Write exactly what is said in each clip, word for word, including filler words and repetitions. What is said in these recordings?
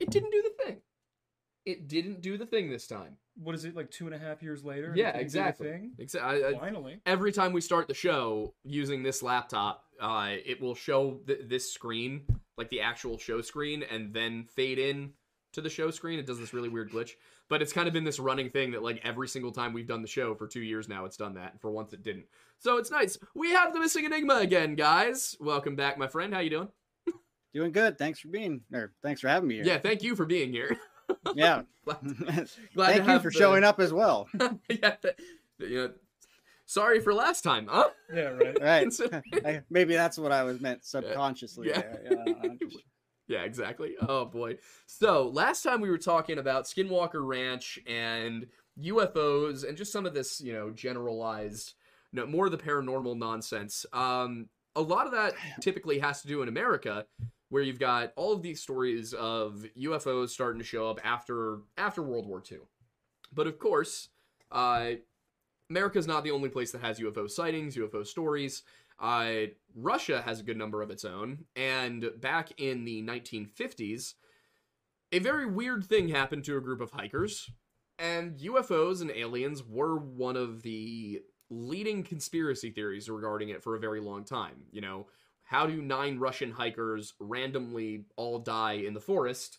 It didn't do the thing. It didn't do the thing this time. What is it, like two and a half years later? Yeah, exactly. Exactly. Finally. Every time we start the show using this laptop, uh, it will show th- this screen, like the actual show screen, and then fade in to the show screen. It does this really weird glitch. But it's kind of been this running thing that, like, every single time we've done the show for two years now, it's done that. And for once, it didn't. So it's nice. We have the Missing Enigma again, guys. Welcome back, my friend. How you doing? Doing good. Thanks for being, or thanks for having me here. Yeah, thank you for being here. Yeah. glad to, glad Thank you for the... showing up as well. Yeah, th- you know, sorry for last time, huh? Yeah, right. Right. I, maybe that's what I was meant subconsciously. Yeah. There. Yeah, just... yeah, exactly. Oh, boy. So last time we were talking about Skinwalker Ranch and U F Os and just some of this, you know, generalized, you know, more of the paranormal nonsense. Um, a lot of that typically has to do in America, where you've got all of these stories of U F Os starting to show up after after World War Two. But of course, uh, America's not the only place that has U F O sightings, U F O stories. Uh, Russia has a good number of its own. And back in the nineteen fifties, a very weird thing happened to a group of hikers. And U F Os and aliens were one of the leading conspiracy theories regarding it for a very long time. You know, how do nine Russian hikers randomly all die in the forest?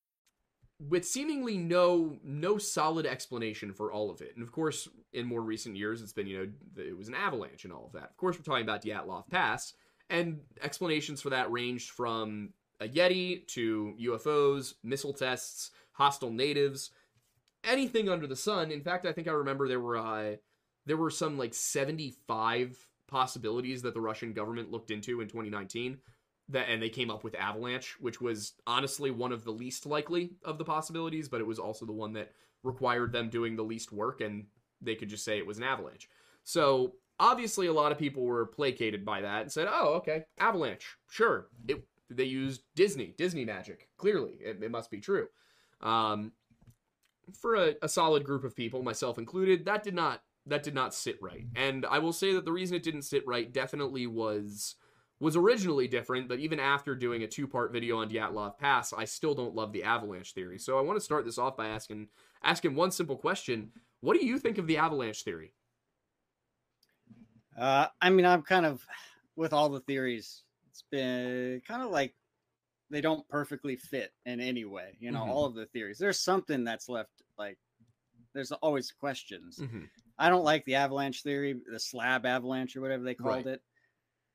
With seemingly no no solid explanation for all of it. And of course, in more recent years, it's been, you know, it was an avalanche and all of that. Of course, we're talking about Dyatlov Pass, and explanations for that ranged from a Yeti to U F Os, missile tests, hostile natives, anything under the sun. In fact, I think I remember there were uh, there were some like seventy-five possibilities that the Russian government looked into in twenty nineteen. That, and they came up with avalanche, which was honestly one of the least likely of the possibilities, but it was also the one that required them doing the least work, and they could just say it was an avalanche. So obviously a lot of people were placated by that and said, oh, okay, avalanche, sure. It, they used Disney, Disney magic. Clearly, it, it must be true. Um, for a, a solid group of people, myself included, that did not that did not sit right. And I will say that the reason it didn't sit right definitely was... was originally different, but even after doing a two-part video on Dyatlov Pass, I still don't love the avalanche theory. So I want to start this off by asking asking one simple question. What do you think of the avalanche theory? Uh, I mean, I'm kind of, with all the theories, it's been kind of like they don't perfectly fit in any way. You know, mm-hmm. all of the theories. There's something that's left, like, there's always questions. Mm-hmm. I don't like the avalanche theory, the slab avalanche or whatever they called right. it,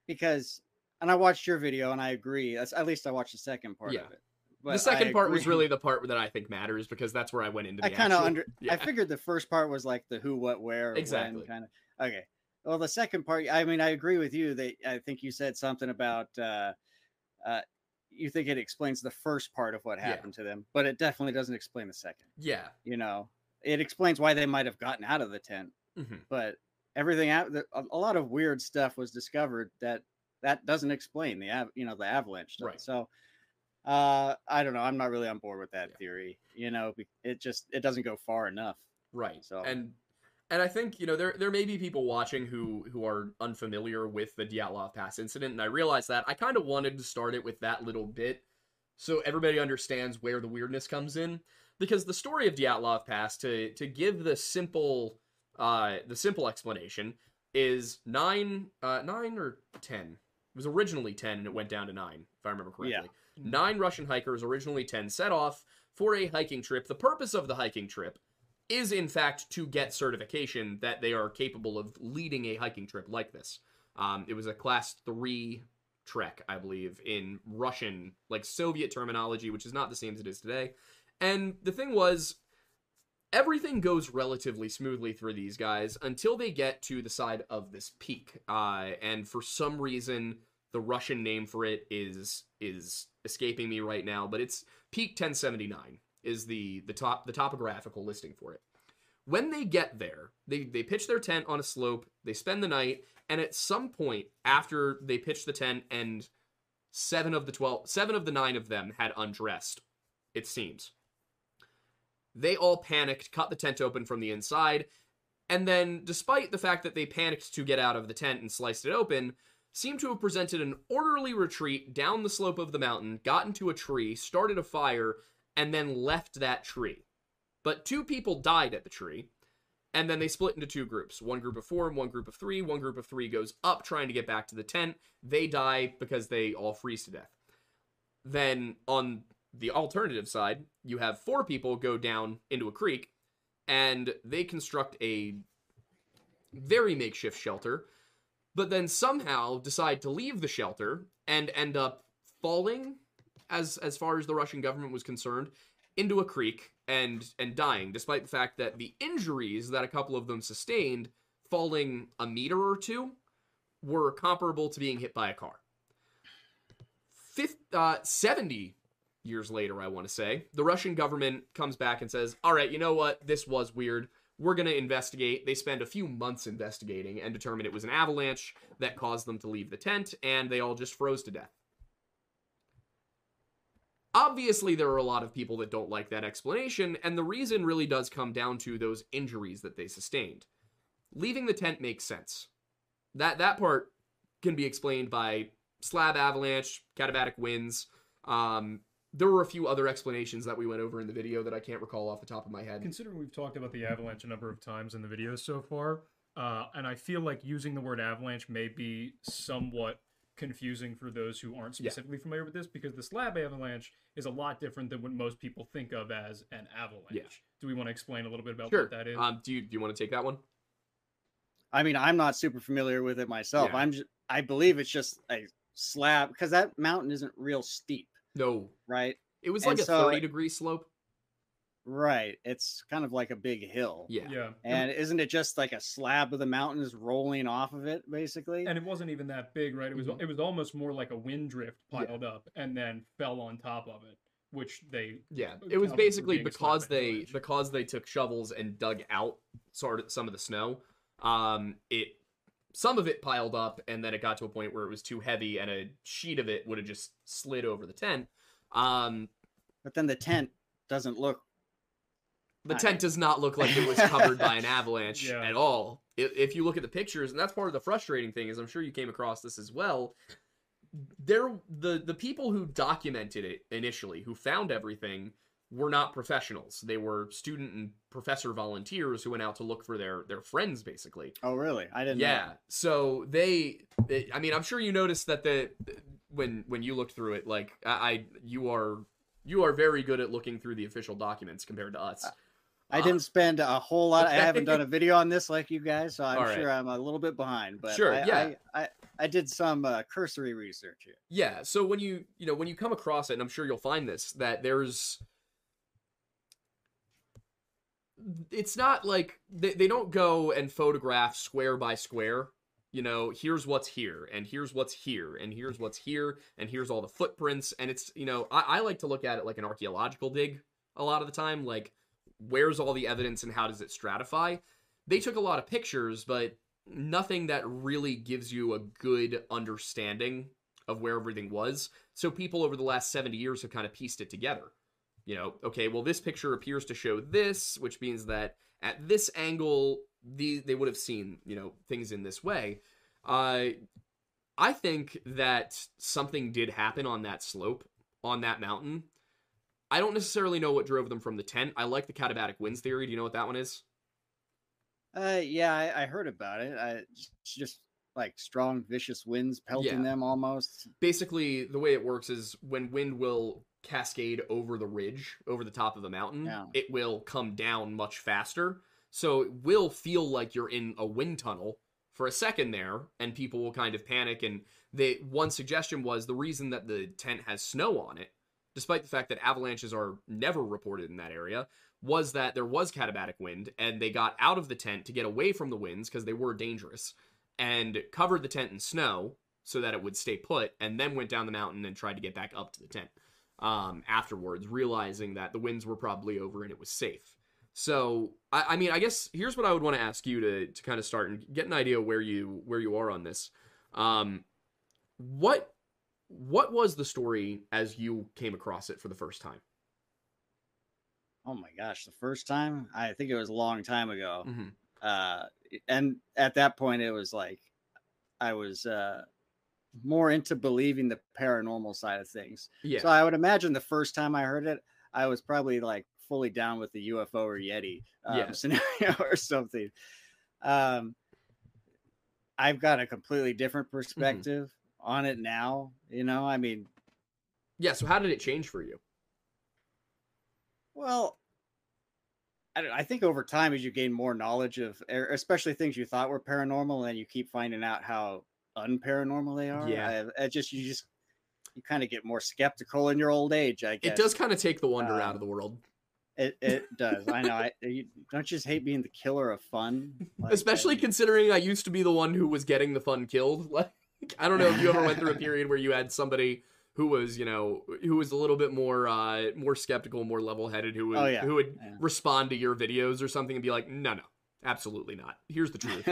because... And I watched your video, and I agree. That's, at least I watched the second part yeah. of it. But the second part was really the part that I think matters, because that's where I went into the I kind of under. Yeah. I figured the first part was like the who, what, where. Exactly. Kind of. Okay. Well, the second part, I mean, I agree with you. That I think you said something about uh, uh, you think it explains the first part of what happened yeah. to them, but it definitely doesn't explain the second. Yeah. You know, it explains why they might have gotten out of the tent, mm-hmm. but everything out, a lot of weird stuff was discovered that That doesn't explain the, you know, the avalanche stuff. Right. So uh, I don't know. I'm not really on board with that yeah. theory. You know, it just, it doesn't go far enough. Right. So and and I think, you know, there there may be people watching who who are unfamiliar with the Dyatlov Pass incident. And I realize that I kind of wanted to start it with that little bit so everybody understands where the weirdness comes in, because the story of Dyatlov Pass, to to give the simple uh, the simple explanation, is nine uh, nine or ten. It was originally ten, and it went down to nine, if I remember correctly. Yeah. Nine Russian hikers, originally ten, set off for a hiking trip. The purpose of the hiking trip is, in fact, to get certification that they are capable of leading a hiking trip like this. Um, it was a class three trek, I believe, in Russian, like Soviet terminology, which is not the same as it is today. And the thing was, everything goes relatively smoothly through these guys until they get to the side of this peak. Uh, and for some reason, The Russian name for it is is escaping me right now, but it's Peak ten seventy-nine is the the top the topographical listing for it. When they get there, they, they pitch their tent on a slope, they spend the night, and at some point after they pitch the tent and seven of the twelve seven of the nine of them had undressed, it seems. They all panicked, cut the tent open from the inside, and then, despite the fact that they panicked to get out of the tent and sliced it open, seemed to have presented an orderly retreat down the slope of the mountain, got into a tree, started a fire, and then left that tree. But two people died at the tree, and then they split into two groups. One group of four and one group of three. One group of three goes up trying to get back to the tent. They die because they all freeze to death. Then, on the alternative side, you have four people go down into a creek, and they construct a very makeshift shelter, but then somehow decide to leave the shelter and end up falling, as as far as the Russian government was concerned, into a creek and and dying, despite the fact that the injuries that a couple of them sustained, falling a meter or two, were comparable to being hit by a car. Fifth, uh, seventy years later, I want to say, the Russian government comes back and says, all right, you know what? This was weird. We're going to investigate. They spend a few months investigating and determine it was an avalanche that caused them to leave the tent, and they all just froze to death. Obviously, there are a lot of people that don't like that explanation, and the reason really does come down to those injuries that they sustained. Leaving the tent makes sense. That that part can be explained by slab avalanche, Katabatic winds. Um, there were a few other explanations that we went over in the video that I can't recall off the top of my head. Considering we've talked about the avalanche a number of times in the videos so far, uh, and I feel like using the word avalanche may be somewhat confusing for those who aren't specifically yeah. familiar with this, because the slab avalanche is a lot different than what most people think of as an avalanche. Yeah. Do we want to explain a little bit about sure. what that is? Um, do you do you want to take that one? I mean, I'm not super familiar with it myself. Yeah. I'm just, I believe it's just a slab, because that mountain isn't real steep. No, right? It was like and a so, thirty degree slope. Right, it's kind of like a big hill. Yeah, yeah. And isn't it just like a slab of the mountains rolling off of it, basically? And it wasn't even that big, right? It was mm-hmm. it was almost more like a wind drift piled yeah. up and then fell on top of it, which they yeah. It was basically because they because they took shovels and dug out sort of some of the snow. Um, it some of it piled up, and then it got to a point where it was too heavy, and a sheet of it would have just slid over the tent. Um, but then the tent doesn't look. The tent does not look like it was covered by an avalanche yeah. at all. If you look at the pictures, and that's part of the frustrating thing, is I'm sure you came across this as well. There, the, the people who documented it initially, who found everything, were not professionals. They were student and professor volunteers who went out to look for their, their friends, basically. Oh, really? I didn't yeah. know. Yeah. So they, they, I mean, I'm sure you noticed that the when when you looked through it, like, I, I you are you are very good at looking through the official documents compared to us. Uh, I didn't spend a whole lot. I haven't done a video on this like you guys, so I'm right. sure I'm a little bit behind. But sure, I, yeah. I, I, I did some uh, cursory research here. Yeah, so when you, you know, when you come across it, and I'm sure you'll find this, that there's... It's not like... They, they don't go and photograph square by square. You know, here's what's here, and here's what's here, and here's what's here, and here's all the footprints. And it's, you know, I, I like to look at it like an archaeological dig a lot of the time, like... Where's all the evidence and how does it stratify? They took a lot of pictures, but nothing that really gives you a good understanding of where everything was. So people over the last seventy years have kind of pieced it together. You know, okay, well, this picture appears to show this, which means that at this angle, the, they would have seen, you know, things in this way. Uh, I think that something did happen on that slope, on that mountain. I don't necessarily know what drove them from the tent. I like the katabatic winds theory. Do you know what that one is? Uh, yeah, I, I heard about it. I, it's just like strong, vicious winds pelting yeah. them almost. Basically, the way it works is when wind will cascade over the ridge, over the top of the mountain, yeah. it will come down much faster. So it will feel like you're in a wind tunnel for a second there, and people will kind of panic. And they, one suggestion was the reason that the tent has snow on it, despite the fact that avalanches are never reported in that area, was that there was katabatic wind, and they got out of the tent to get away from the winds because they were dangerous, and covered the tent in snow, so that it would stay put, and then went down the mountain and tried to get back up to the tent um, afterwards, realizing that the winds were probably over and it was safe. So, I, I mean, I guess here's what I would want to ask you to, to kind of start and get an idea where you where you are on this. Um, what what was the story as you came across it for the first time? Oh my gosh, the first time? I think it was a long time ago. Mm-hmm. Uh, and at that point, it was like I was uh, more into believing the paranormal side of things. Yeah. So I would imagine the first time I heard it, I was probably like fully down with the U F O or Yeti um, yeah. scenario or something. Um, I've got a completely different perspective mm-hmm. on it now. You know, I mean. Yeah. So how did it change for you? Well, I, don't, I think over time, as you gain more knowledge of, especially things you thought were paranormal, and you keep finding out how unparanormal they are. Yeah, I, I just you just you kind of get more skeptical in your old age. I guess it does kind of take the wonder um, out of the world. It it does. I know. I you, don't you just hate being the killer of fun, like, especially I, considering I used to be the one who was getting the fun killed. Like, I don't know if you ever went through a period where you had somebody who was, you know, who was a little bit more, uh, more skeptical, more level-headed, who would, oh, yeah. who would yeah. respond to your videos or something and be like, no, no, absolutely not. Here's the truth.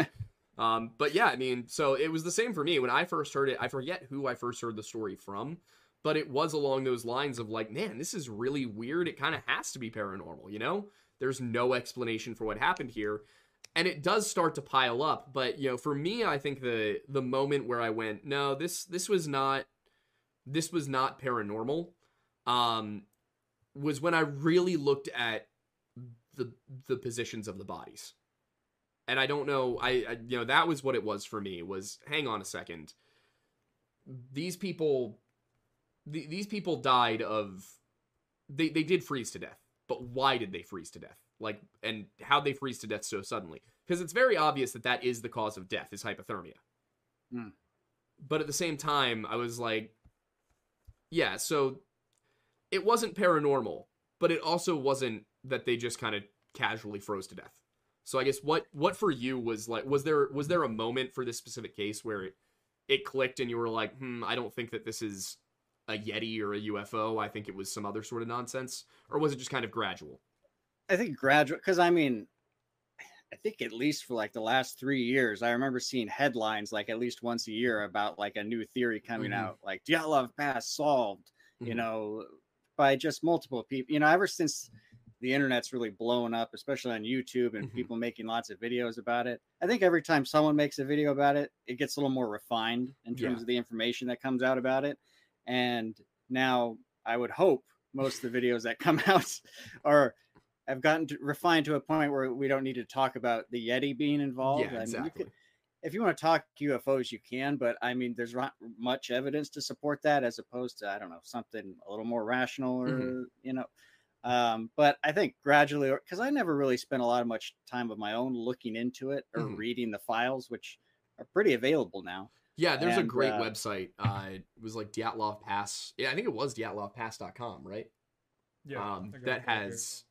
um, but yeah, I mean, so it was the same for me when I first heard it. I forget who I first heard the story from, but it was along those lines of like, man, this is really weird. It kind of has to be paranormal, you know? There's no explanation for what happened here. And it does start to pile up. But, you know, for me, I think the, the moment where I went, no, this, this was not, this was not paranormal, um, was when I really looked at the the positions of the bodies. And I don't know, I, I you know, that was what it was for me, was hang on a second. These people, th- these people died of, they, they did freeze to death, but why did they freeze to death? Like, and how'd they freeze to death so suddenly? Because it's very obvious that that is the cause of death, is hypothermia. Mm. But at the same time, I was like, yeah, so it wasn't paranormal, but it also wasn't that they just kind of casually froze to death. So I guess what, what for you was like, was there was there a moment for this specific case where it, it clicked and you were like, hmm, I don't think that this is a Yeti or a U F O. I think it was some other sort of nonsense. Or was it just kind of gradual? I think gradual, because I mean, I think at least for like the last three years, I remember seeing headlines like at least once a year about like a new theory coming mm-hmm. out, like Dyatlov Pass solved, mm-hmm. you know, by just multiple people, you know, ever since the internet's really blown up, especially on YouTube and mm-hmm. people making lots of videos about it. I think every time someone makes a video about it, it gets a little more refined in terms yeah. of the information that comes out about it. And now I would hope most of the videos that come out are, I've gotten to, refined to a point where we don't need to talk about the Yeti being involved. Yeah, exactly. I mean, you could, if you want to talk U F Os, you can, but I mean, there's not much evidence to support that as opposed to, I don't know, something a little more rational or, mm-hmm. you know, um, but I think gradually, because I never really spent a lot of much time of my own looking into it or mm-hmm. reading the files, which are pretty available now. Yeah. There's and, a great uh, website. Uh, it was like Dyatlov Pass. Yeah. I think it was Dyatlov Pass dot com, right? Yeah. Um, that has...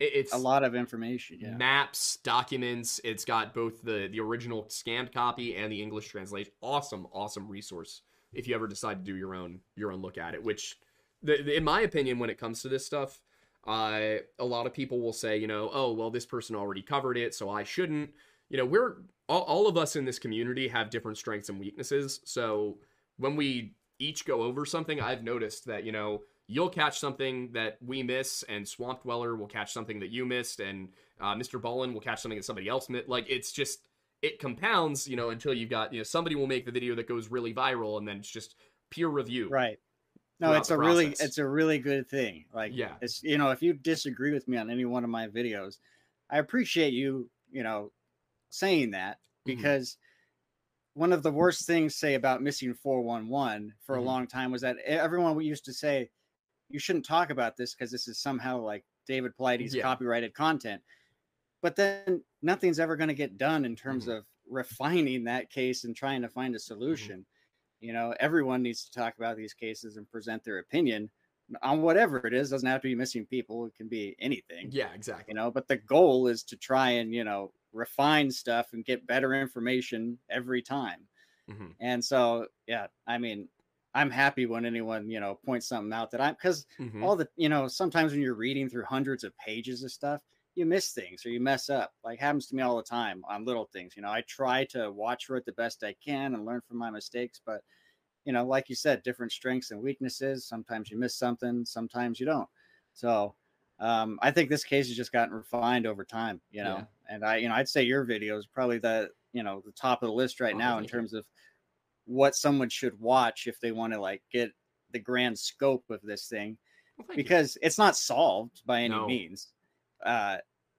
It's a lot of information, yeah. Maps, documents. It's got both the, the original scanned copy and the English translation. Awesome, awesome resource if you ever decide to do your own your own look at it. Which, the, the, in my opinion, when it comes to this stuff, uh, a lot of people will say, you know, oh well, this person already covered it, so I shouldn't. You know, we're all, all of us in this community have different strengths and weaknesses. So when we each go over something, I've noticed that you know. You'll catch something that we miss, and Swamp Dweller will catch something that you missed, and uh, Mister Ballin will catch something that somebody else missed. Like, it's just, it compounds, you know, until you've got, you know, somebody will make the video that goes really viral, and then it's just peer review. Right. No, it's a really, it's a really good thing. Like, yeah. it's, you know, if you disagree with me on any one of my videos, I appreciate you, you know, saying that, because mm-hmm. one of the worst things, say, about Missing four one one for mm-hmm. a long time was that everyone used to say, you shouldn't talk about this because this is somehow like David Paulides' yeah. copyrighted content. But then nothing's ever going to get done in terms mm-hmm. of refining that case and trying to find a solution. Mm-hmm. You know, everyone needs to talk about these cases and present their opinion on whatever it is. It doesn't have to be missing people. It can be anything. Yeah, exactly. You know, but the goal is to try and, you know, refine stuff and get better information every time. Mm-hmm. And so, yeah, I mean, I'm happy when anyone, you know, points something out that I'm, because mm-hmm. all the, you know, sometimes when you're reading through hundreds of pages of stuff, you miss things or you mess up. Like, happens to me all the time on little things. You know, I try to watch for it the best I can and learn from my mistakes. But, you know, like you said, different strengths and weaknesses. Sometimes you miss something, sometimes you don't. So um, I think this case has just gotten refined over time, you know, yeah. and I, you know, I'd say your video is probably the, you know, the top of the list right oh, now in yeah. terms of what someone should watch if they want to like get the grand scope of this thing, well, because you. It's not solved by any no. means. Uh,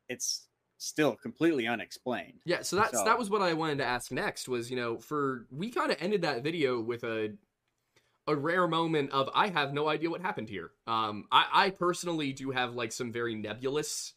it's still completely unexplained. Yeah. So that's, so. that was what I wanted to ask next was, you know, for, we kind of ended that video with a, a rare moment of, I have no idea what happened here. Um, I, I personally do have like some very nebulous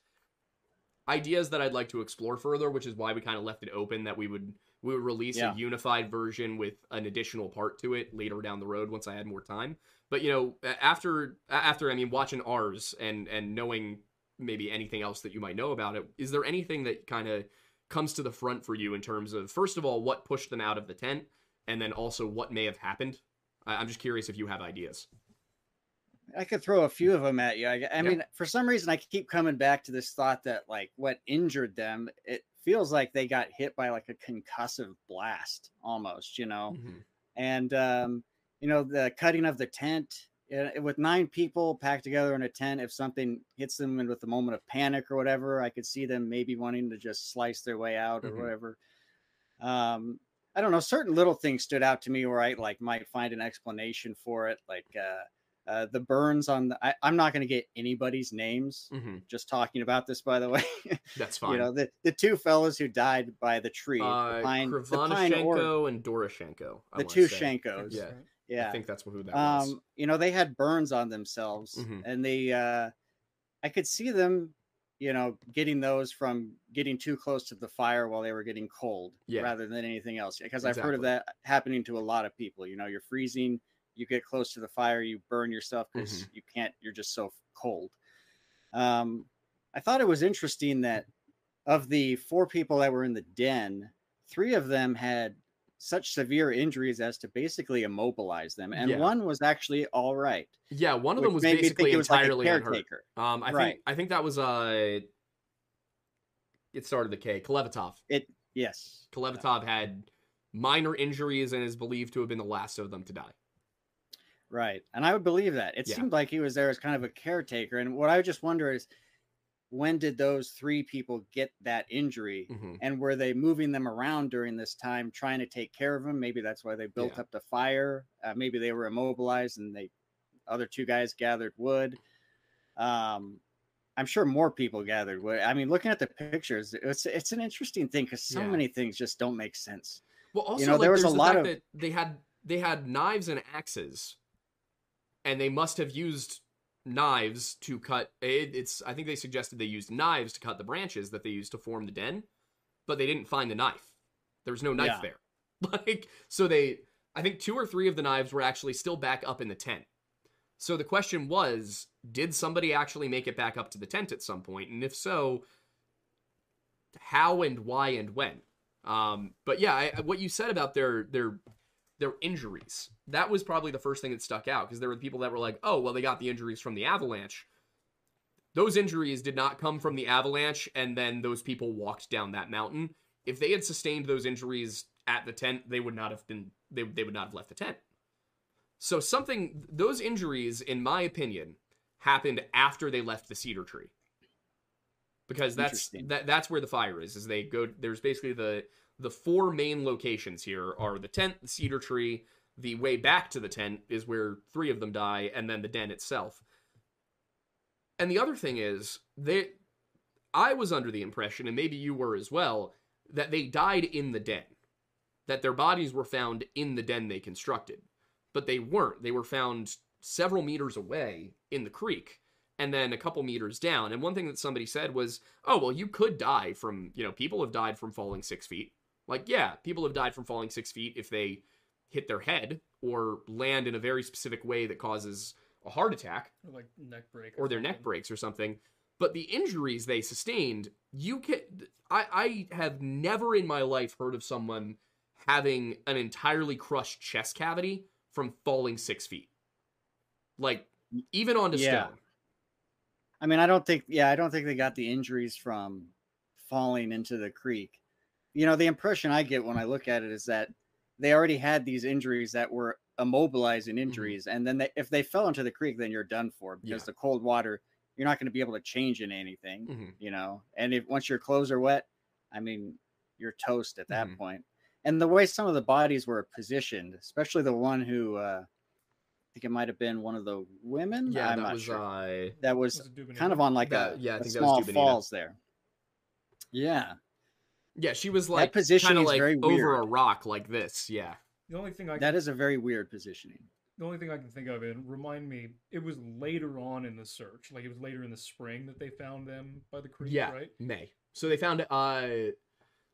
ideas that I'd like to explore further, which is why we kind of left it open that we would, we would release yeah. a unified version with an additional part to it later down the road once I had more time. But, you know, after, after, I mean, watching ours and, and knowing maybe anything else that you might know about it, is there anything that kind of comes to the front for you in terms of, first of all, what pushed them out of the tent, and then also what may have happened? I'm just curious if you have ideas. I could throw a few of them at you. I, I yeah. mean, for some reason, I keep coming back to this thought that, like, what injured them, it feels like they got hit by, like, a concussive blast almost, you know? Mm-hmm. And, um, you know, the cutting of the tent, it, with nine people packed together in a tent, if something hits them and with a moment of panic or whatever, I could see them maybe wanting to just slice their way out or mm-hmm. whatever. Um, I don't know. Certain little things stood out to me where I like might find an explanation for it. Like uh, uh, the burns on the, I, I'm not going to get anybody's names mm-hmm. just talking about this, by the way. That's fine. You know, the, the two fellas who died by the tree, uh, the pine, Krivonischenko the pine or, and Doroshenko. I the two say. Shenkos. Yeah. Yeah. I think that's who that um, was. You know, they had burns on themselves mm-hmm. and they, uh, I could see them, you know, getting those from getting too close to the fire while they were getting cold yeah. rather than anything else. Because exactly. I've heard of that happening to a lot of people. You know, you're freezing, you get close to the fire, you burn yourself because mm-hmm. you can't, you're just so cold. Um, I thought it was interesting that of the four people that were in the den, three of them had such severe injuries as to basically immobilize them. And yeah. one was actually all right. Yeah. One of them was basically was entirely like unhurt. Um, I right. think, I think that was, uh, it started the K Kolevatov. It yes. Kolevatov yeah. had minor injuries and is believed to have been the last of them to die. Right. And I would believe that it yeah. seemed like he was there as kind of a caretaker. And what I just wonder is, when did those three people get that injury mm-hmm. and were they moving them around during this time, trying to take care of them? Maybe that's why they built yeah. up the fire. Uh, maybe they were immobilized and they, other two guys gathered wood. Um, I'm sure more people gathered wood. I mean, looking at the pictures, it's, it's an interesting thing because so yeah. many things just don't make sense. Well, also, you know, like, there was a the lot of, that they had, they had knives and axes and they must have used knives to cut it, it's I think they suggested they used knives to cut the branches that they used to form the den, but they didn't find the knife. There was no knife yeah. there. Like, so they I think two or three of the knives were actually still back up in the tent. So the question was, did somebody actually make it back up to the tent at some point? And if so, how and why and when? Um but yeah, I, what you said about their their their injuries, that was probably the first thing that stuck out, because there were people that were like, oh, well, they got the injuries from the avalanche. Those injuries did not come from the avalanche, and then those people walked down that mountain. If they had sustained those injuries at the tent, they would not have been, they, they would not have left the tent. So something, those injuries, in my opinion, happened after they left the cedar tree. Because that's, that, that's where the fire is, is they go, there's basically the, the four main locations here are the tent, the cedar tree, the way back to the tent is where three of them die, and then the den itself. And the other thing is, they, I was under the impression, and maybe you were as well, that they died in the den. That their bodies were found in the den they constructed. But they weren't. They were found several meters away in the creek, and then a couple meters down. And one thing that somebody said was, oh, well, you could die from, you know, people have died from falling six feet. Like, yeah, people have died from falling six feet if they hit their head or land in a very specific way that causes a heart attack. Or like neck break. Or, or their neck breaks or something. But the injuries they sustained, you can... I, I have never in my life heard of someone having an entirely crushed chest cavity from falling six feet. Like, even onto yeah. stone. I mean, I don't think, yeah, I don't think they got the injuries from falling into the creek. You know, the impression I get when I look at it is that they already had these injuries that were immobilizing injuries. Mm-hmm. And then they, if they fell into the creek, then you're done for, because yeah. the cold water, you're not going to be able to change in anything, mm-hmm. you know? And if once your clothes are wet, I mean, you're toast at that mm-hmm. point. And the way some of the bodies were positioned, especially the one who, uh, I think it might have been one of the women. Yeah, I'm that, not was, sure. uh, that was that was kind of on like that, a, yeah, I think a small that was falls there. Yeah, yeah, she was like that position kind of like very over weird. A rock like this. Yeah, the only thing I can, that is a very weird positioning. The only thing I can think of, and remind me, it was later on in the search, like it was later in the spring that they found them by the creek. Yeah, right? May. So they found uh,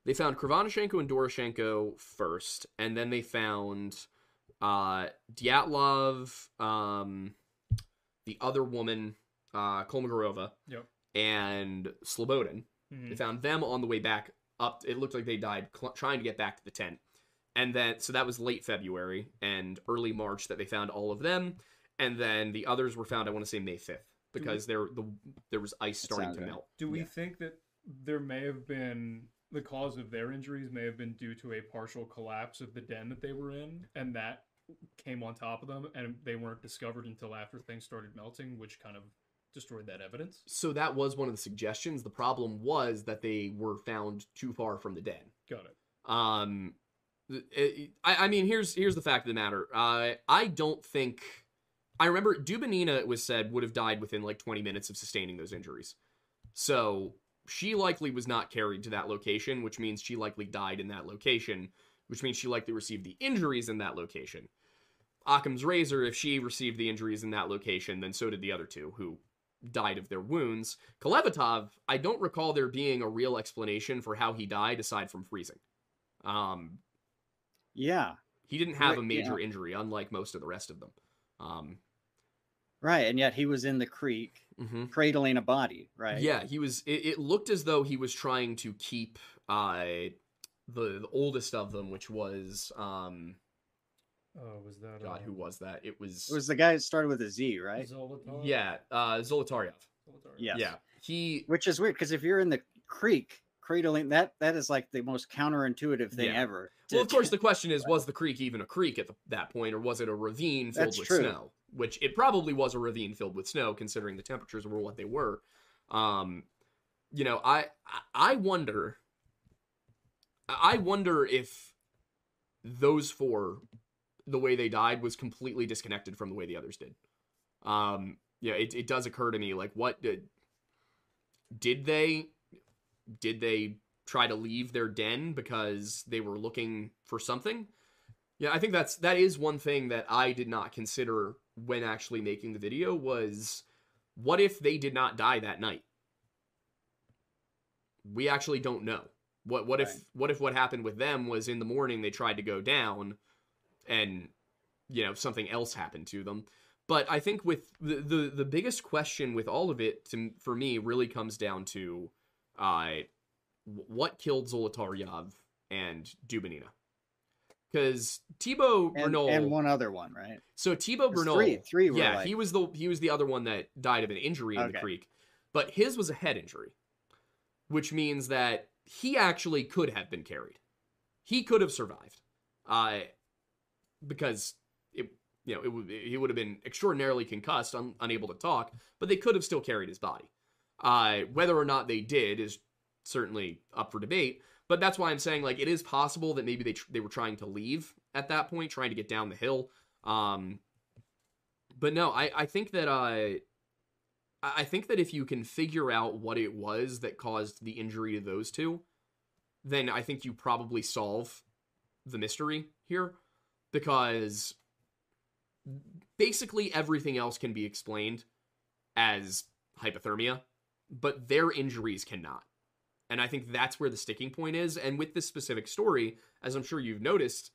they found Krivonischenko and Doroshenko first, and then they found. Uh, Dyatlov, um, the other woman, uh, Kolmogorova, yep. and Slobodin. Mm-hmm. They found them on the way back up. It looked like they died cl- trying to get back to the tent. And then, so that was late February and early March that they found all of them. And then the others were found, I want to say May fifth, because there the there was ice starting to right. melt. Do we yeah. think that there may have been... the cause of their injuries may have been due to a partial collapse of the den that they were in, and that came on top of them, and they weren't discovered until after things started melting, which kind of destroyed that evidence? So that was one of the suggestions. The problem was that they were found too far from the den. Got it. Um, it, I, I mean, here's here's the fact of the matter. Uh, I don't think... I remember Dubanina, it was said, would have died within like twenty minutes of sustaining those injuries. So... she likely was not carried to that location, which means she likely died in that location, which means she likely received the injuries in that location. Occam's razor, if she received the injuries in that location, then so did the other two, who died of their wounds. Kolevatov, I don't recall there being a real explanation for how he died aside from freezing. Um, yeah. He didn't have right, a major yeah. injury, unlike most of the rest of them. Um, right, and yet he was in the creek. Mm-hmm. Cradling a body, right? Yeah, he was. It, it looked as though he was trying to keep uh, the, the oldest of them, which was. Um, oh, was that? God, um, who was that? It was. It was the guy that started with a Z, right? Zolotaryov. Yeah, uh, Zolotaryov. Yes. Yeah, he. Which is weird because if you're in the creek cradling, that that is like the most counterintuitive thing yeah. ever. To... Well, of course, the question is: was the creek even a creek at the, that point, or was it a ravine filled That's with true. Snow? Which it probably was a ravine filled with snow, considering the temperatures were what they were. Um, you know, I I wonder, I wonder if those four, the way they died, was completely disconnected from the way the others did. Um, yeah, it it does occur to me, like, what did did they did they try to leave their den because they were looking for something? Yeah, I think that's that is one thing that I did not consider when actually making the video was what if they did not die that night? We actually don't know. What what right. if what if what happened with them was in the morning they tried to go down and you know something else happened to them. But I think with the the, the biggest question with all of it to, for me really comes down to uh, what killed Zolotaryov and Dubanina? Because Thibaut and, Bernal and one other one, right? So Thibaut Bernal, three, three were yeah, like... he was the he was the other one that died of an injury in okay. the creek, but his was a head injury, which means that he actually could have been carried, he could have survived, uh, because it you know it would he would have been extraordinarily concussed, un, unable to talk, but they could have still carried his body. Uh, whether or not they did is certainly up for debate. But that's why I'm saying, like, it is possible that maybe they tr- they were trying to leave at that point, trying to get down the hill. Um, but no, I, I think that uh, I think that if you can figure out what it was that caused the injury to those two, then I think you probably solve the mystery here. Because basically everything else can be explained as hypothermia, but their injuries cannot. And I think that's where the sticking point is. And with this specific story, as I'm sure you've noticed,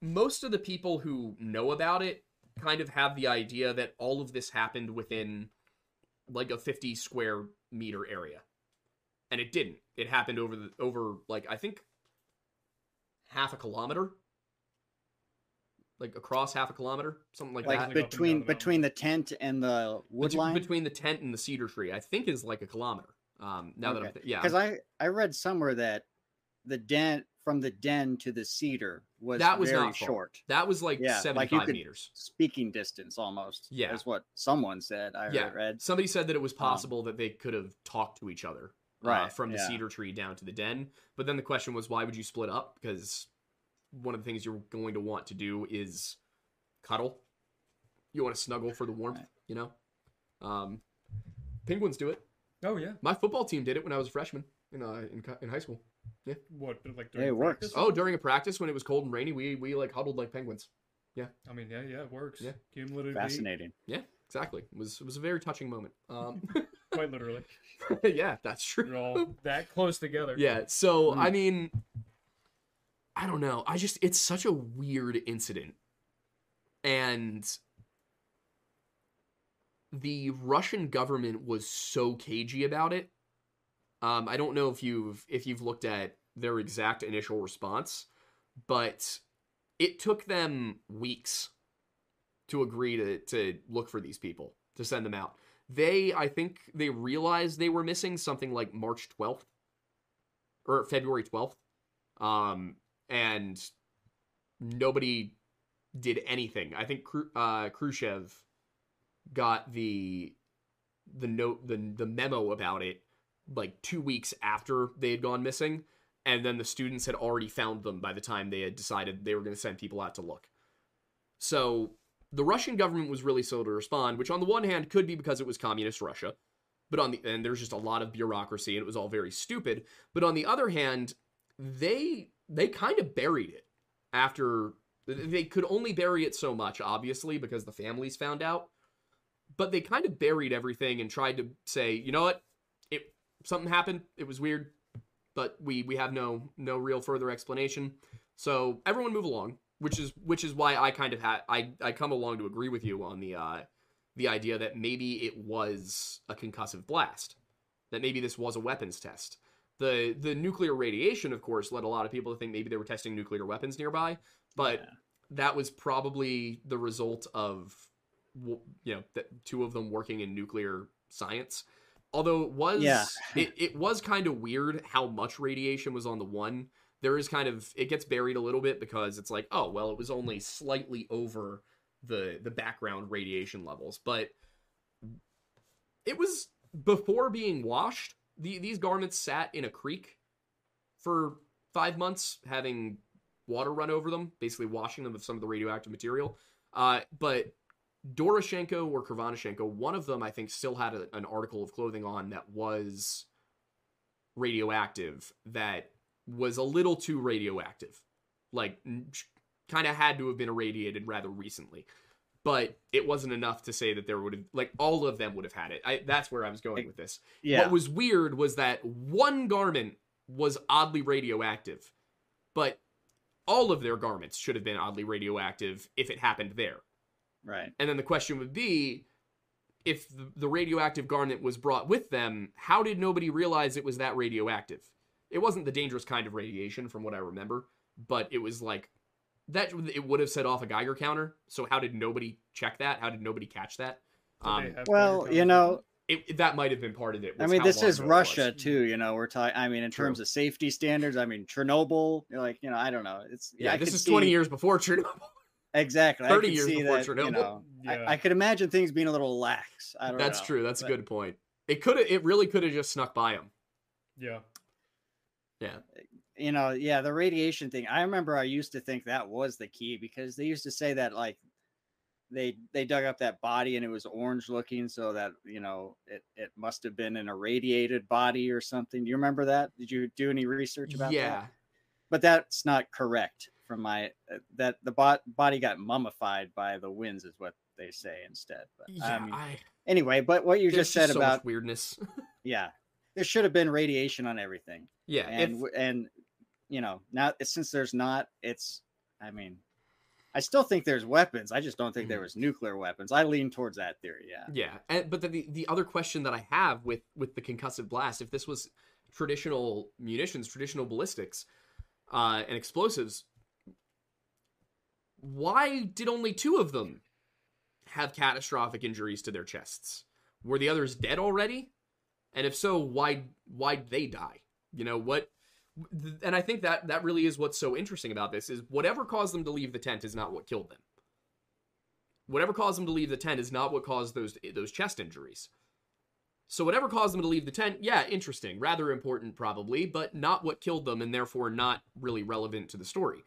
most of the people who know about it kind of have the idea that all of this happened within like a fifty square meter area. And it didn't. It happened over the, over like, I think half a kilometer, like across half a kilometer, something like, like that. Between like between the tent and the wood between, line? Between the tent and the cedar tree, I think is like a kilometer. Um, now okay. that I'm th- yeah, because I I read somewhere that the den from the den to the cedar was that was very not short. That was like yeah, seventy-five like meters, speaking distance almost. Yeah, is what someone said. I yeah. read somebody said that it was possible um, that they could have talked to each other. Right, uh, from the yeah. cedar tree down to the den. But then the question was, why would you split up? Because one of the things you're going to want to do is cuddle. You want to snuggle for the warmth, right. you know? Um, penguins do it. Oh, yeah. My football team did it when I was a freshman in uh, in, in high school. Yeah. What? Like during yeah, it practice? Works. Oh, during a practice when it was cold and rainy, we, we like huddled like penguins. Yeah. I mean, yeah, yeah, it works. Yeah. Cumulative Fascinating. Heat. Yeah, exactly. It was, it was a very touching moment. Um Quite literally. Yeah, that's true. You're all that close together. Yeah, so, mm. I mean, I don't know. I just, it's such a weird incident. And the Russian government was so cagey about it. Um, I don't know if you've, if you've looked at their exact initial response, but it took them weeks to agree to, to look for these people, to send them out. They, I think, they realized they were missing something like March twelfth or February twelfth, um, and nobody did anything. I think uh, Khrushchev got the the note, the the memo about it like two weeks after they had gone missing, and then the students had already found them by the time they had decided they were going to send people out to look. So the Russian government was really slow to respond, which on the one hand could be because it was communist Russia, but on the and there's just a lot of bureaucracy and it was all very stupid. But on the other hand, they they kind of buried it after they could only bury it so much, obviously, because the families found out. But they kind of buried everything and tried to say, you know what, it something happened, it was weird, but we we have no no real further explanation. So everyone move along. Which is which is why I kind of ha- I I come along to agree with you on the uh, the idea that maybe it was a concussive blast, that maybe this was a weapons test. The the nuclear radiation, of course, led a lot of people to think maybe they were testing nuclear weapons nearby, but yeah. that was probably the result of, you know, the two of them working in nuclear science. Although it was yeah. it, it was kind of weird how much radiation was on the one. There is kind of, it gets buried a little bit because it's like, oh, well, it was only slightly over the the background radiation levels. But it was, before being washed, the, these garments sat in a creek for five months, having water run over them, basically washing them of some of the radioactive material. Uh, but Doroshenko or Krivonischenko, one of them, I think, still had a, an article of clothing on that was radioactive, that was a little too radioactive, like kind of had to have been irradiated rather recently, but it wasn't enough to say that there would have, like, all of them would have had it. I, that's where I was going with this. Yeah. What was weird was that one garment was oddly radioactive, but all of their garments should have been oddly radioactive if it happened there. Right. And then the question would be, if the, the radioactive garment was brought with them, how did nobody realize it was that radioactive? It wasn't the dangerous kind of radiation from what I remember, but it was like that it would have set off a Geiger counter. So how did nobody check that? How did nobody catch that? Um, well, you know, it, that might have been part of it. I mean, this is Russia too. You know, we're talking, I mean, in terms of safety standards, I mean, Chernobyl, like, you know, I don't know. It's yeah, yeah this is twenty see... years before Chernobyl. Exactly. thirty years see before that, Chernobyl. You know, yeah. I, I could imagine things being a little lax. I don't That's know. That's true. That's but... a good point. It could have, it really could have just snuck by them. Yeah. Yeah. You know, yeah, the radiation thing. I remember I used to think that was the key because they used to say that, like, they they dug up that body and it was orange looking, so that, you know, it, it must have been an irradiated body or something. Do you remember that? Did you do any research about yeah. that? Yeah. But that's not correct from my uh, that the bot, body got mummified by the winds is what they say instead. But yeah, um, I, anyway, but what you just said so about weirdness. yeah. There should have been radiation on everything. Yeah. And, if, and you know, now since there's not, it's, I mean, I still think there's weapons. I just don't think mm-hmm. there was nuclear weapons. I lean towards that theory. Yeah. Yeah. And, but the, the, the other question that I have with, with the concussive blast, if this was traditional munitions, traditional ballistics, uh, and explosives. Why did only two of them have catastrophic injuries to their chests? Were the others dead already? And if so, why why'd they die? You know, what... And I think that that really is what's so interesting about this, is whatever caused them to leave the tent is not what killed them. Whatever caused them to leave the tent is not what caused those those chest injuries. So whatever caused them to leave the tent, yeah, interesting, rather important probably, but not what killed them, and therefore not really relevant to the story.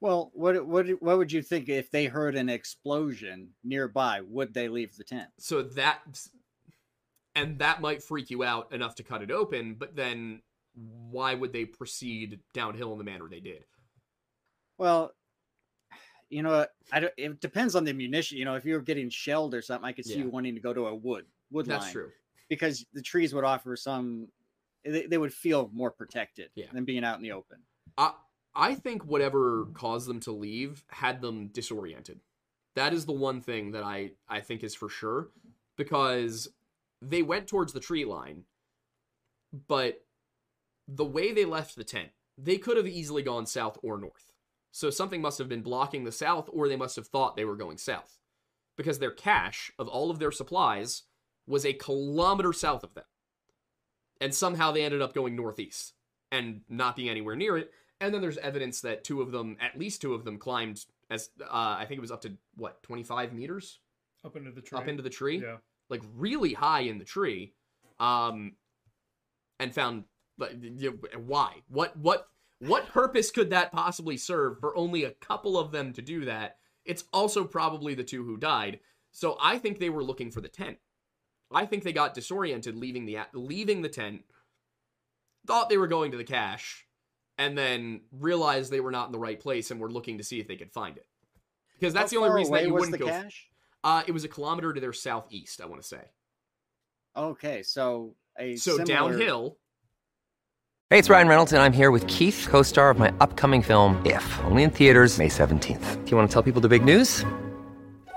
Well, what what what would you think if they heard an explosion nearby? Would they leave the tent? So that's... And that might freak you out enough to cut it open, but then why would they proceed downhill in the manner they did? Well, you know, I don't, it depends on the munition. You know, if you were getting shelled or something, I could see yeah. you wanting to go to a wood, wood That's line. True. Because the trees would offer some, they, they would feel more protected yeah. than being out in the open. I, I think whatever caused them to leave had them disoriented. That is the one thing that I, I think is for sure, because... They went towards the tree line, but the way they left the tent, they could have easily gone south or north. So something must have been blocking the south, or they must have thought they were going south, because their cache of all of their supplies was a kilometer south of them. And somehow they ended up going northeast and not being anywhere near it. And then there's evidence that two of them, at least two of them, climbed as, uh, I think it was up to, what, twenty-five meters? Up into the tree. Up into the tree? Yeah. Like really high in the tree, um, and found, but you know, why? What what what purpose could that possibly serve for only a couple of them to do that? It's also probably the two who died. So I think they were looking for the tent. I think they got disoriented leaving the leaving the tent, thought they were going to the cache, and then realized they were not in the right place and were looking to see if they could find it. Because that's How the only reason that you wouldn't go. Cache? Uh, it was a kilometer to their southeast, I want to say. Okay, so a So similar... downhill. Hey, it's Ryan Reynolds, and I'm here with Keith, co-star of my upcoming film, If, only in theaters May seventeenth. Do you want to tell people the big news?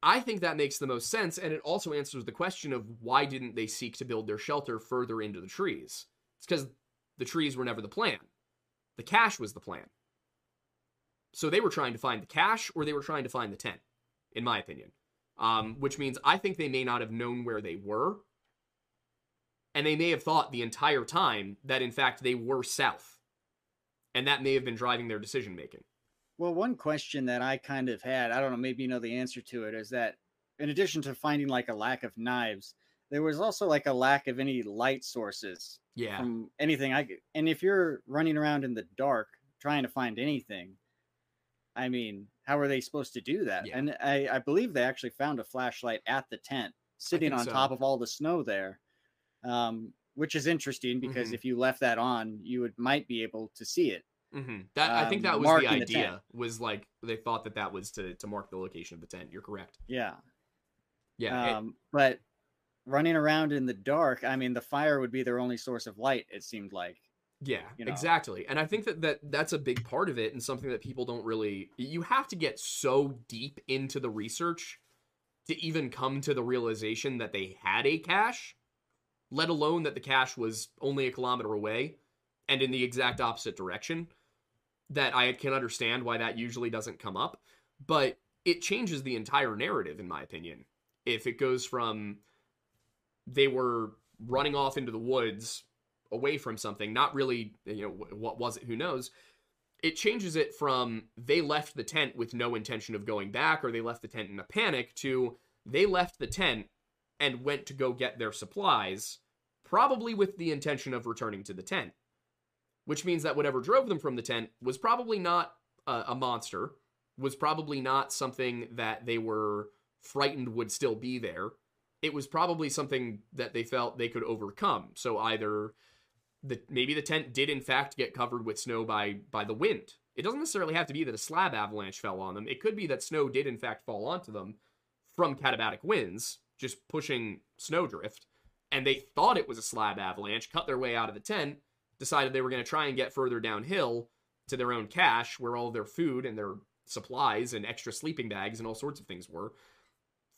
I think that makes the most sense, and it also answers the question of why didn't they seek to build their shelter further into the trees? It's because the trees were never the plan. The cache was the plan. So they were trying to find the cache, or they were trying to find the tent, in my opinion. Um, which means I think they may not have known where they were, and they may have thought the entire time that, in fact, they were south. And that may have been driving their decision-making. Well, one question that I kind of had, I don't know, maybe you know the answer to it, is that in addition to finding like a lack of knives, there was also like a lack of any light sources. Yeah. From anything I could. And if you're running around in the dark trying to find anything, I mean, how are they supposed to do that? Yeah. And I, I believe they actually found a flashlight at the tent sitting on so. top of all the snow there, um, which is interesting because mm-hmm. if you left that on, you would might be able to see it. Mm-hmm. That um, I think that was the idea, the was like they thought that that was to to mark the location of the tent. You're correct. Yeah, yeah. Um, it, but running around in the dark, I mean, the fire would be their only source of light. It seemed like. Yeah, you know? Exactly. And I think that, that that's a big part of it, and something that people don't really. You have to get so deep into the research to even come to the realization that they had a cache, let alone that the cache was only a kilometer away and in the exact opposite direction. That I can understand why that usually doesn't come up, but it changes the entire narrative, in my opinion. If it goes from they were running off into the woods away from something, not really, you know, what was it, who knows, it changes it from they left the tent with no intention of going back, or they left the tent in a panic, to they left the tent and went to go get their supplies, probably with the intention of returning to the tent. Which means that whatever drove them from the tent was probably not a, a monster, was probably not something that they were frightened would still be there. It was probably something that they felt they could overcome. So either the maybe the tent did in fact get covered with snow by by the wind. It doesn't necessarily have to be that a slab avalanche fell on them. It could be that snow did in fact fall onto them from katabatic winds, just pushing snowdrift, and they thought it was a slab avalanche, cut their way out of the tent, decided they were going to try and get further downhill to their own cache, where all of their food and their supplies and extra sleeping bags and all sorts of things were.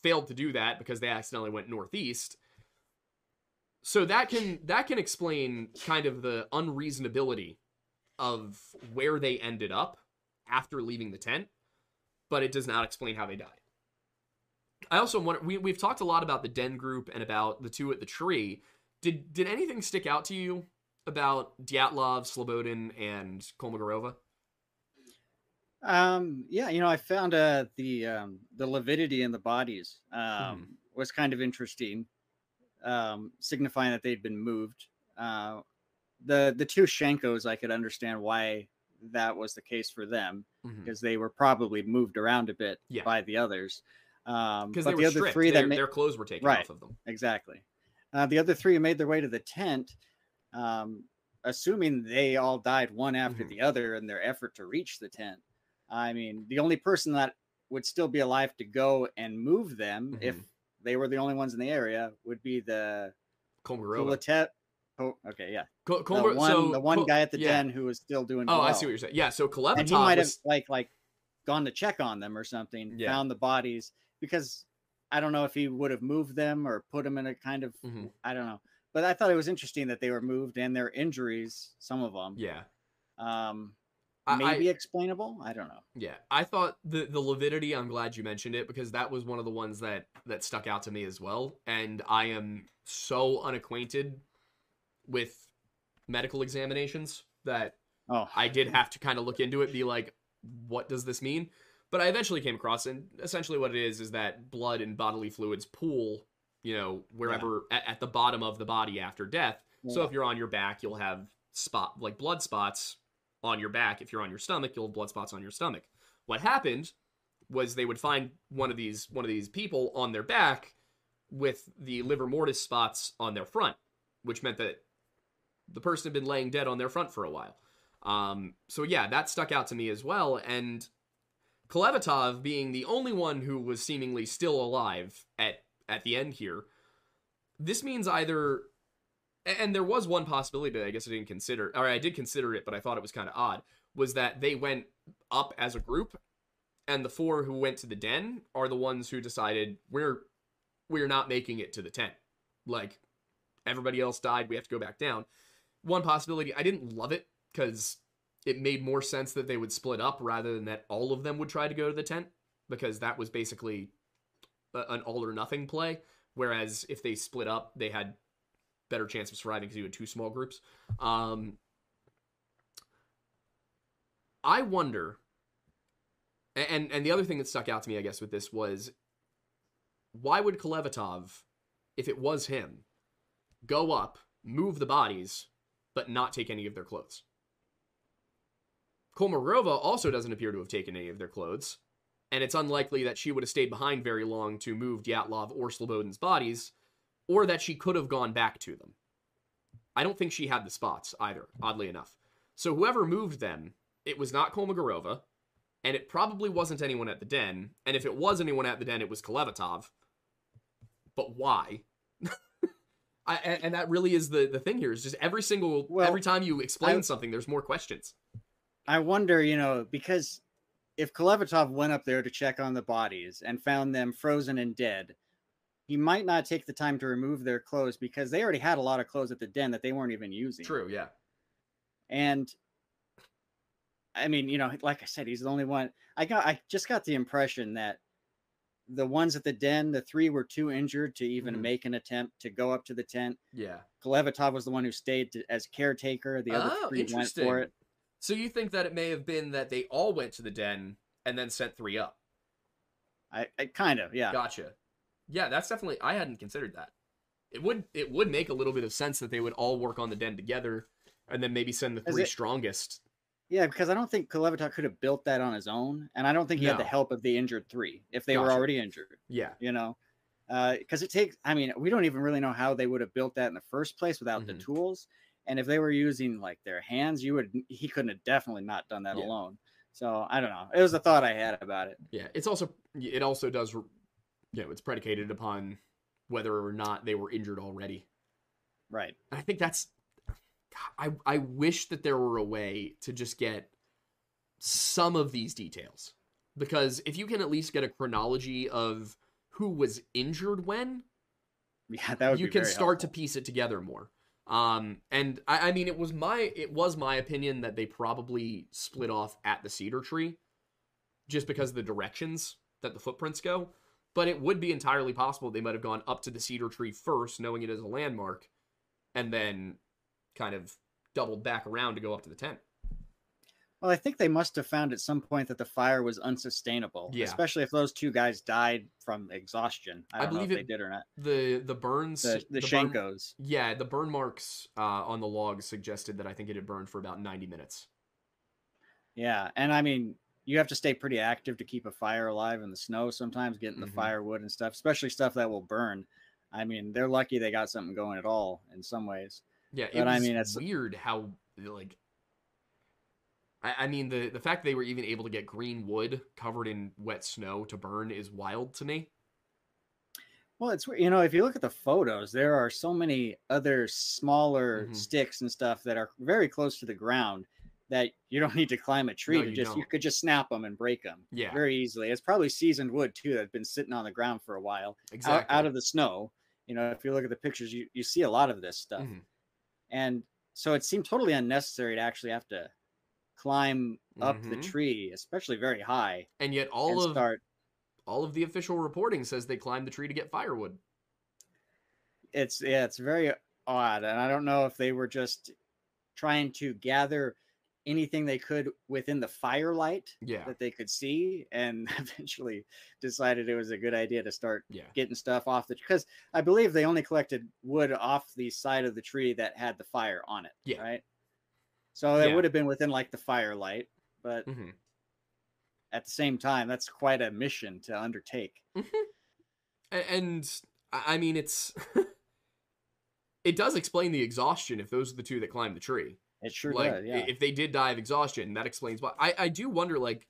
Failed to do that because they accidentally went northeast. So that can that can explain kind of the unreasonability of where they ended up after leaving the tent, but it does not explain how they died. I also wonder, we, we've talked a lot about the Den group and about the two at the tree. Did did anything stick out to you about Dyatlov, Slobodin, and Kolmogorova? Um, yeah, you know, I found uh, the um, the lividity in the bodies um, mm. was kind of interesting, um, signifying that they'd been moved. Uh, the the two Schenkos, I could understand why that was the case for them, because mm-hmm. they were probably moved around a bit yeah. by the others. Um, because the other stripped. three that their, ma- their clothes were taken right, off of them. Exactly. Uh, the other three made their way to the tent, um, assuming they all died one after mm-hmm. the other in their effort to reach the tent. I mean, the only person that would still be alive to go and move them, mm-hmm. if they were the only ones in the area, would be the Kolmogorova. Oh, okay, yeah. Col- Col- the one, so, the one Col- guy at the yeah. den who was still doing. Oh, well. I see what you're saying. Yeah, so Kolevatov and he might have was... like like gone to check on them or something, yeah. found the bodies, because I don't know if he would have moved them or put them in a kind of mm-hmm. I don't know. But I thought it was interesting that they were moved and their injuries, some of them, yeah, um. maybe I, explainable. I don't know. Yeah, I thought the the lividity, I'm glad you mentioned it, because that was one of the ones that that stuck out to me as well. And I am so unacquainted with medical examinations that oh. I did have to kind of look into it, be like, what does this mean? But I eventually came across, and essentially what it is is that blood and bodily fluids pool, you know, wherever yeah. at, at the bottom of the body after death. Yeah. So if you're on your back, you'll have spot like blood spots on your back. If you're on your stomach, you'll have blood spots on your stomach. What happened was they would find one of these one of these people on their back with the liver mortis spots on their front, which meant that the person had been laying dead on their front for a while. Um, so yeah, that stuck out to me as well. And Kolevatov being the only one who was seemingly still alive at, at the end here, this means either... And there was one possibility that I guess I didn't consider, or I did consider it, but I thought it was kind of odd, was that they went up as a group, and the four who went to the den are the ones who decided, we're we're not making it to the tent. Like, everybody else died, we have to go back down. One possibility, I didn't love it, because it made more sense that they would split up rather than that all of them would try to go to the tent, because that was basically an all-or-nothing play, whereas if they split up, they had... better chance of surviving because you had two small groups. Um, I wonder, and and the other thing that stuck out to me, I guess, with this was, why would Kolevatov, if it was him, go up, move the bodies, but not take any of their clothes? Kolmogorova also doesn't appear to have taken any of their clothes, and it's unlikely that she would have stayed behind very long to move Dyatlov or Slobodin's bodies, or that she could have gone back to them. I don't think she had the spots either, oddly enough. So whoever moved them, it was not Kolmogorova, and it probably wasn't anyone at the den, and if it was anyone at the den, it was Kolevatov. But why? I, and that really is the, the thing here, is just every single, well, every time you explain I, something, there's more questions. I wonder, you know, because if Kolevatov went up there to check on the bodies and found them frozen and dead, he might not take the time to remove their clothes because they already had a lot of clothes at the den that they weren't even using. True, yeah. And I mean, you know, like I said, he's the only one. I got I just got the impression that the ones at the den, the three were too injured to even mm-hmm. make an attempt to go up to the tent. Yeah. Kolevatov was the one who stayed to, as caretaker. The other oh, three went for it. So you think that it may have been that they all went to the den and then sent three up? I, I kind of, yeah. Gotcha. Yeah, that's definitely, I hadn't considered that. It would it would make a little bit of sense that they would all work on the den together and then maybe send the three it, strongest. Yeah, because I don't think Kolevatov could have built that on his own, and I don't think he no. had the help of the injured three if they gotcha. were already injured. Yeah. You know? Because uh, it takes, I mean, we don't even really know how they would have built that in the first place without mm-hmm. the tools. And if they were using like their hands, you would he couldn't have definitely not done that yeah. alone. So I don't know. It was a thought I had about it. Yeah, it's also it also does, you know, it's predicated upon whether or not they were injured already. Right. And I think that's. God, I I wish that there were a way to just get some of these details, because if you can at least get a chronology of who was injured when, yeah, that would you be can very start helpful. To piece it together more. Um, and I, I mean, it was my, it was my opinion that they probably split off at the cedar tree just because of the directions that the footprints go, but it would be entirely possible they might've gone up to the cedar tree first, knowing it as a landmark, and then kind of doubled back around to go up to the tent. Well, I think they must have found at some point that the fire was unsustainable, yeah. especially if those two guys died from exhaustion. I don't I believe know if it, they did or not. The the burns... The, the, the Schenkos. Burn, yeah, the burn marks uh, on the logs suggested that I think it had burned for about ninety minutes. Yeah, and I mean, you have to stay pretty active to keep a fire alive in the snow sometimes, getting mm-hmm. the firewood and stuff, especially stuff that will burn. I mean, they're lucky they got something going at all in some ways. Yeah, it but, was I mean, it's weird how... like. I mean, the, the fact they were even able to get green wood covered in wet snow to burn is wild to me. Well, it's, you know, if you look at the photos, there are so many other smaller mm-hmm. sticks and stuff that are very close to the ground that you don't need to climb a tree. No, to you, just, you could just snap them and break them yeah. very easily. It's probably seasoned wood, too, that's been sitting on the ground for a while exactly. out, out of the snow. You know, if you look at the pictures, you, you see a lot of this stuff. Mm-hmm. And so it seemed totally unnecessary to actually have to climb up mm-hmm. the tree, especially very high, and yet all and of start... all of the official reporting says they climbed the tree to get firewood. It's yeah, it's very odd, and I don't know if they were just trying to gather anything they could within the firelight yeah. that they could see, and eventually decided it was a good idea to start yeah. getting stuff off the because I believe they only collected wood off the side of the tree that had the fire on it. Yeah, right. So it yeah. would have been within, like, the firelight, but mm-hmm. at the same time, that's quite a mission to undertake. Mm-hmm. And, I mean, it's... it does explain the exhaustion if those are the two that climbed the tree. It sure like, does, yeah. If they did die of exhaustion, that explains why. I, I do wonder, like,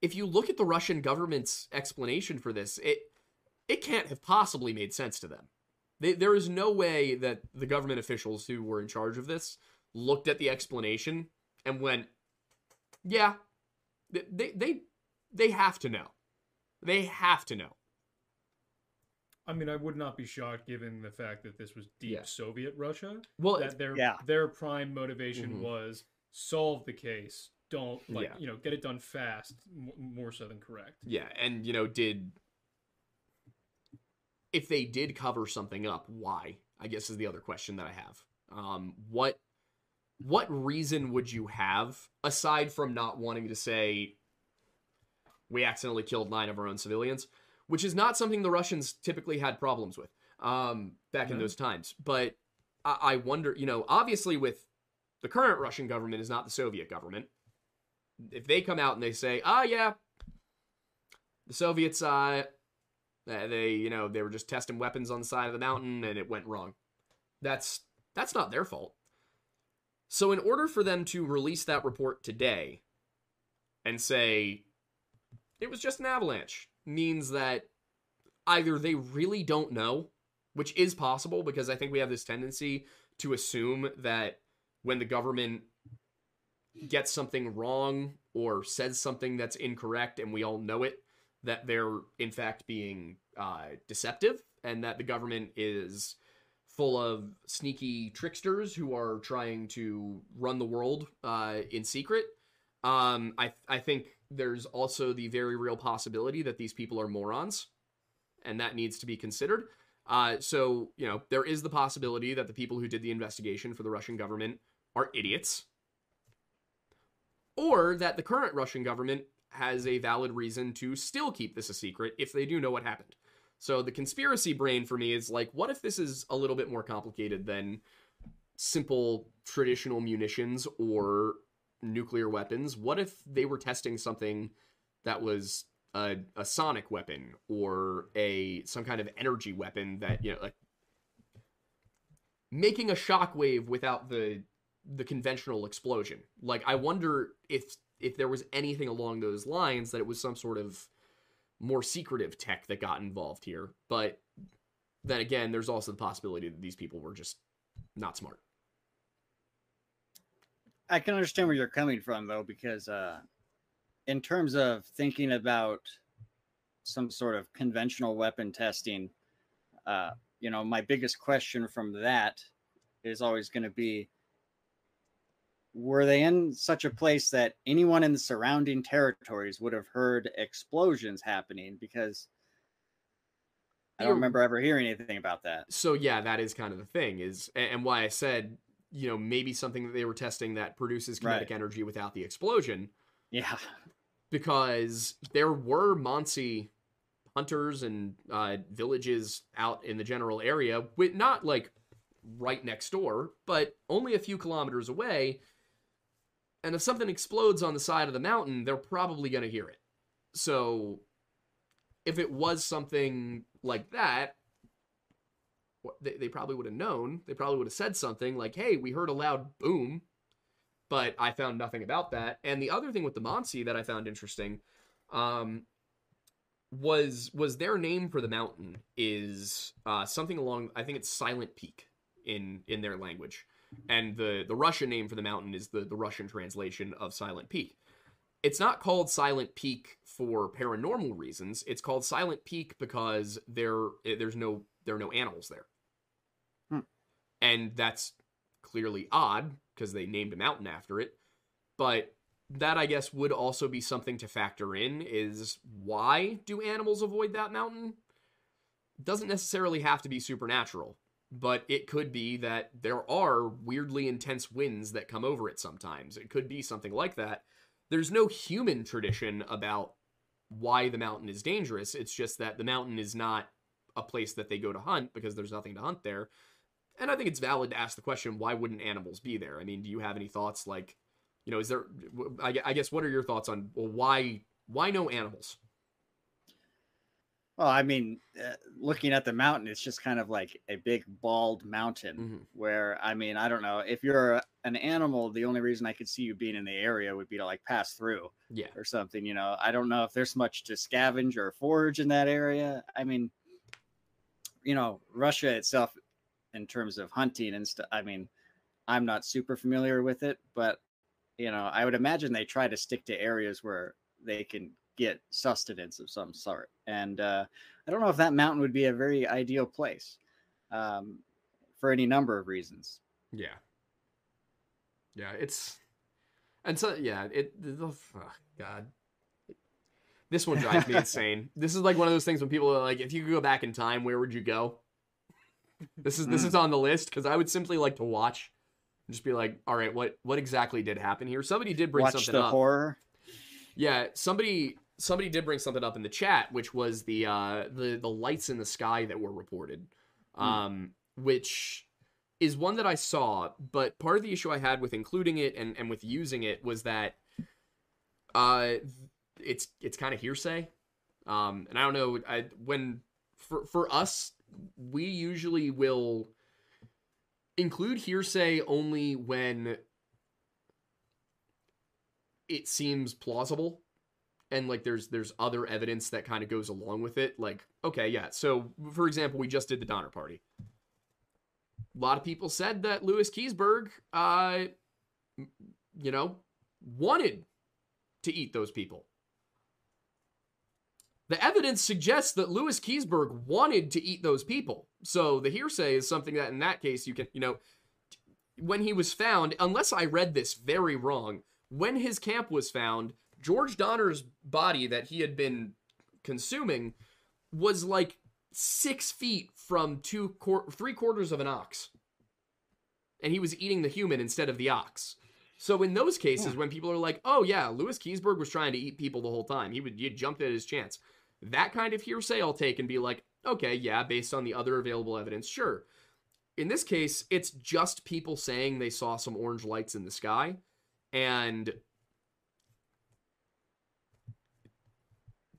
if you look at the Russian government's explanation for this, it it can't have possibly made sense to them. They, there is no way that the government officials who were in charge of this looked at the explanation and went, yeah, they they they have to know. They have to know. I mean, I would not be shocked, given the fact that this was deep yeah. Soviet Russia, well, that their yeah. their prime motivation mm-hmm. was solve the case, don't, like, yeah. you know, get it done fast, more so than correct. Yeah, and, you know, did... if they did cover something up, why? I guess is the other question that I have. Um, what... What reason would you have, aside from not wanting to say, we accidentally killed nine of our own civilians, which is not something the Russians typically had problems with um, back mm-hmm. in those times. But I-, I wonder, you know, obviously with the current Russian government is not the Soviet government. If they come out and they say, ah, oh, yeah, the Soviets, uh, they, you know, they were just testing weapons on the side of the mountain and it went wrong. That's that's not their fault. So in order for them to release that report today and say it was just an avalanche means that either they really don't know, which is possible because I think we have this tendency to assume that when the government gets something wrong or says something that's incorrect and we all know it, that they're in fact being uh, deceptive and that the government is... full of sneaky tricksters who are trying to run the world uh, in secret. Um, I I think there's also the very real possibility that these people are morons, and that needs to be considered. Uh, so, you know, there is the possibility that the people who did the investigation for the Russian government are idiots, or that the current Russian government has a valid reason to still keep this a secret if they do know what happened. So the conspiracy brain for me is like, what if this is a little bit more complicated than simple traditional munitions or nuclear weapons? What if they were testing something that was a, a sonic weapon or a some kind of energy weapon that, you know, like making a shockwave without the the conventional explosion. Like, I wonder if if there was anything along those lines, that it was some sort of more secretive tech that got involved here. But then again, there's also the possibility that these people were just not smart. I can understand where you're coming from, though, because uh, in terms of thinking about some sort of conventional weapon testing, uh, you know, my biggest question from that is always going to be, were they in such a place that anyone in the surrounding territories would have heard explosions happening? Because I don't remember ever hearing anything about that. So, yeah, that is kind of the thing, is, and why I said, you know, maybe something that they were testing that produces kinetic right. energy without the explosion. Yeah. Because there were Monsi hunters and uh, villages out in the general area, with not like right next door, but only a few kilometers away. And if something explodes on the side of the mountain, they're probably going to hear it. So if it was something like that, they, they probably would have known. They probably would have said something like, hey, we heard a loud boom, but I found nothing about that. And the other thing with the Monsi that I found interesting um, was was their name for the mountain is uh, something along, I think it's Silent Peak in in their language. And the, the Russian name for the mountain is the, the Russian translation of Silent Peak. It's not called Silent Peak for paranormal reasons. It's called Silent Peak because there there's no there are no animals there. Hmm. And that's clearly odd because they named a mountain after it. But that, I guess, would also be something to factor in, is why do animals avoid that mountain? Doesn't necessarily have to be supernatural. But it could be that there are weirdly intense winds that come over it sometimes. It could be something like that. There's no human tradition about why the mountain is dangerous. It's just that the mountain is not a place that they go to hunt because there's nothing to hunt there. And I think it's valid to ask the question, why wouldn't animals be there? I mean, do you have any thoughts? Like, you know, is there, I guess, what are your thoughts on, well, why, why no animals? Well, I mean, uh, looking at the mountain, it's just kind of like a big bald mountain mm-hmm. where, I mean, I don't know, if you're a, an animal, the only reason I could see you being in the area would be to like pass through yeah. or something. You know, I don't know if there's much to scavenge or forage in that area. I mean, you know, Russia itself in terms of hunting and stuff. I mean, I'm not super familiar with it, but, you know, I would imagine they try to stick to areas where they can get sustenance of some sort. And uh, I don't know if that mountain would be a very ideal place um, for any number of reasons. Yeah. Yeah, it's... And so, yeah, it... Oh, God. This one drives me insane. This is like one of those things when people are like, if you could go back in time, where would you go? This is, this is on the list, because I would simply like to watch and just be like, all right, what, what exactly did happen here? Somebody did bring watch something up. Watch the horror. Yeah, somebody... Somebody did bring something up in the chat, which was the uh, the the lights in the sky that were reported, um, mm. which is one that I saw. But part of the issue I had with including it and, and with using it was that uh, it's it's kind of hearsay, um, and I don't know. I, when for for us, we usually will include hearsay only when it seems plausible. And, like, there's there's other evidence that kind of goes along with it. Like, okay, yeah. So, for example, we just did the Donner Party. A lot of people said that Lewis Kiesberg, uh, you know, wanted to eat those people. The evidence suggests that Lewis Kiesberg wanted to eat those people. So the hearsay is something that, in that case, you can, you know, when he was found, unless I read this very wrong, when his camp was found, George Donner's body that he had been consuming was like six feet from two quor- three quarters of an ox. And he was eating the human instead of the ox. So in those cases, yeah. when people are like, oh yeah, Lewis Kiesberg was trying to eat people the whole time. He would, he jumped at his chance. That kind of hearsay I'll take and be like, okay, yeah, based on the other available evidence, sure. In this case, it's just people saying they saw some orange lights in the sky. And...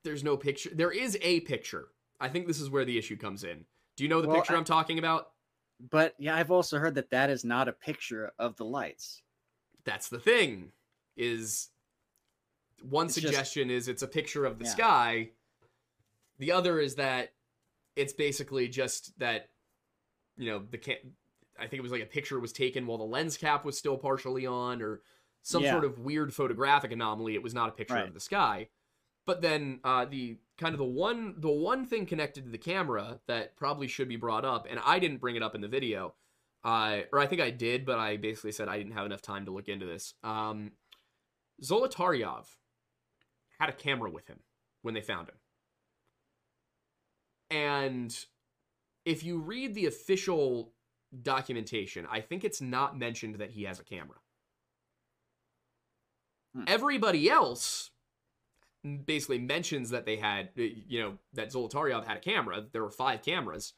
there's no picture. There is a picture. I think this is where the issue comes in. Do you know the well, picture I, I'm talking about? But yeah, I've also heard that that is not a picture of the lights. That's the thing. Is one it's suggestion just, is it's a picture of the yeah. sky. The other is that it's basically just that, you know, the ca- I think it was like a picture was taken while the lens cap was still partially on, or some yeah. sort of weird photographic anomaly. It was not a picture right. of the sky. But then uh, the kind of the one the one thing connected to the camera that probably should be brought up, and I didn't bring it up in the video, uh, or I think I did, but I basically said I didn't have enough time to look into this. Um, Zolotaryov had a camera with him when they found him. And if you read the official documentation, I think it's not mentioned that he has a camera. Hmm. Everybody else basically mentions that they had, you know, that Zolotaryov had a camera. There were five cameras.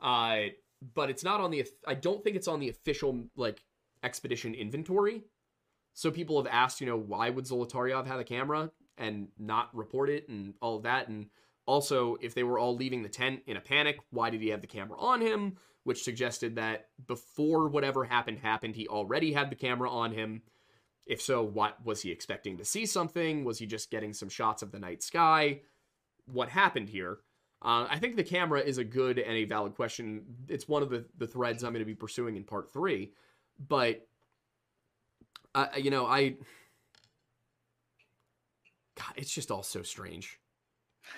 Uh, but it's not on the, I don't think it's on the official, like, expedition inventory. So people have asked, you know, why would Zolotaryov have a camera and not report it and all of that? And also, if they were all leaving the tent in a panic, why did he have the camera on him? Which suggested that before whatever happened happened, he already had the camera on him. If so, what was he expecting to see something? Was he just getting some shots of the night sky? What happened here? Uh, I think the camera is a good and a valid question. It's one of the, the threads I'm going to be pursuing in part three. But, uh, you know, I... God, it's just all so strange.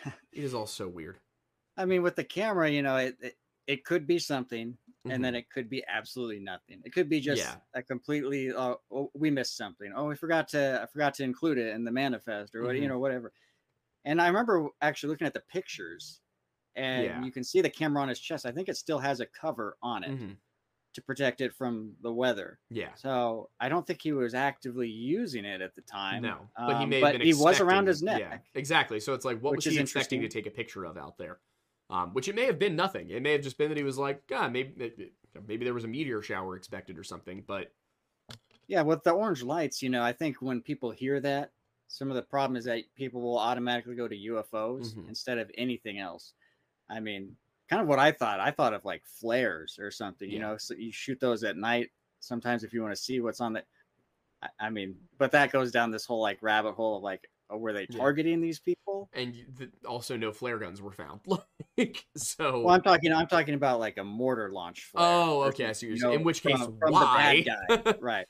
It is all so weird. I mean, with the camera, you know, it... it... it could be something, and mm-hmm. then it could be absolutely nothing. It could be just yeah. a completely, uh, oh, we missed something. Oh, we forgot to, I forgot to include it in the manifest or what, mm-hmm. you know, whatever. And I remember actually looking at the pictures, and yeah. you can see the camera on his chest. I think it still has a cover on it mm-hmm. to protect it from the weather. Yeah. So I don't think he was actively using it at the time. No, um, but he may have been. But he was around his neck. Yeah, exactly. So it's like, what was he expecting to take a picture of out there? Um, which it may have been nothing. It may have just been that he was like, God, maybe maybe there was a meteor shower expected or something. But yeah, with the orange lights, you know, I think when people hear that, some of the problem is that people will automatically go to U F Os mm-hmm. instead of anything else. I mean, kind of what I thought. I thought of like flares or something, yeah. you know, so you shoot those at night sometimes if you want to see what's on the. I mean, but that goes down this whole like rabbit hole of like, oh, were they targeting yeah. these people? And the, also, no flare guns were found. Like, so. Well, I'm talking. I'm talking about like a mortar launch flare. Oh, okay. So you're, you know, in which case, from, from why? The bad guy. Right.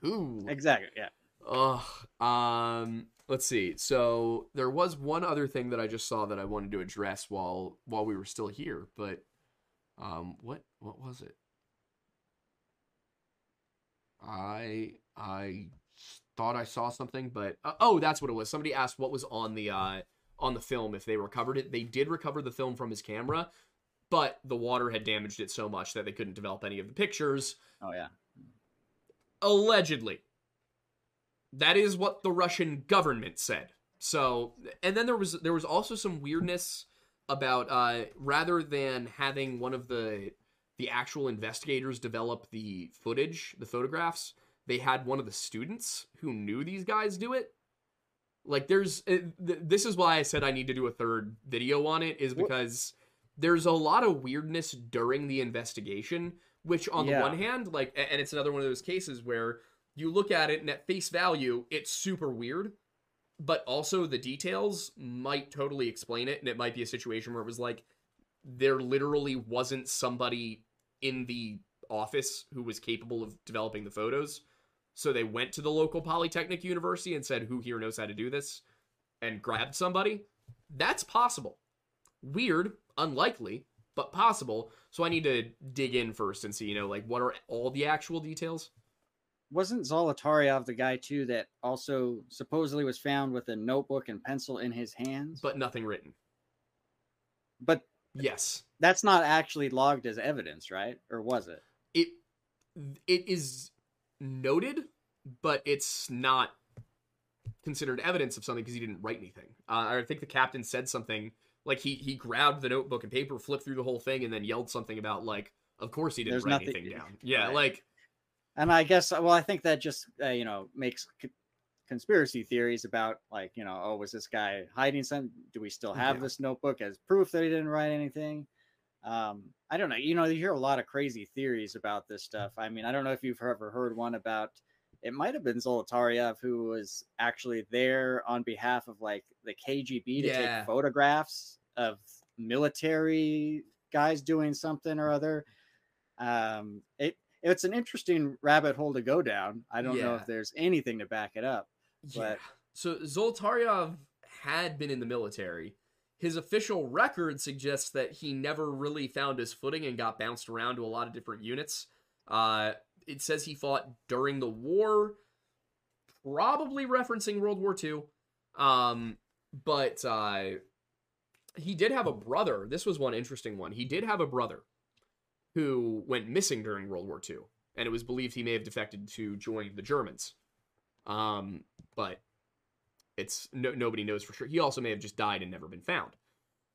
Who? Exactly. Yeah. Oh, um. Let's see. So there was one other thing that I just saw that I wanted to address while while we were still here, but um, what what was it? I I. thought I saw something, but uh, oh, that's what it was. Somebody asked what was on the uh, on the film if they recovered it. They did recover the film from his camera, but the water had damaged it so much that they couldn't develop any of the pictures. Oh yeah, allegedly. That is what the Russian government said. So, and then there was there was also some weirdness about uh, rather than having one of the the actual investigators develop the footage, the photographs. They had one of the students who knew these guys do it. Like, there's... This is why I said I need to do a third video on it, is because what? There's a lot of weirdness during the investigation, which on yeah. the one hand, like... And it's another one of those cases where you look at it, and at face value, it's super weird, but also the details might totally explain it, and it might be a situation where it was like, there literally wasn't somebody in the office who was capable of developing the photos. So they went to the local Polytechnic University and said, who here knows how to do this? And grabbed somebody. That's possible. Weird, unlikely, but possible. So I need to dig in first and see, you know, like, what are all the actual details? Wasn't Zolotaryov the guy, too, that also supposedly was found with a notebook and pencil in his hands? But nothing written. But yes. That's not actually logged as evidence, right? Or was it? It, it is... noted, but it's not considered evidence of something because he didn't write anything. Uh, I think the captain said something like he he grabbed the notebook and paper, flipped through the whole thing, and then yelled something about like, "Of course he didn't There's write nothing, anything down." Yeah, right. Like, and I guess well, I think that just uh, you know makes co- conspiracy theories about like you know, oh, was this guy hiding something? Do we still have yeah. this notebook as proof that he didn't write anything? Um, I don't know. You know, you hear a lot of crazy theories about this stuff. I mean, I don't know if you've ever heard one about, it might have been Zolotaryov who was actually there on behalf of like the K G B to yeah. take photographs of military guys doing something or other. Um, it it's an interesting rabbit hole to go down. I don't yeah. know if there's anything to back it up. But yeah. So Zolotaryov had been in the military. His official record suggests that he never really found his footing and got bounced around to a lot of different units. Uh, it says he fought during the war, probably referencing World War Two. Um, but uh, he did have a brother. This was one interesting one. He did have a brother who went missing during World War Two, and it was believed he may have defected to join the Germans. Um, but... It's no, nobody knows for sure. He also may have just died and never been found.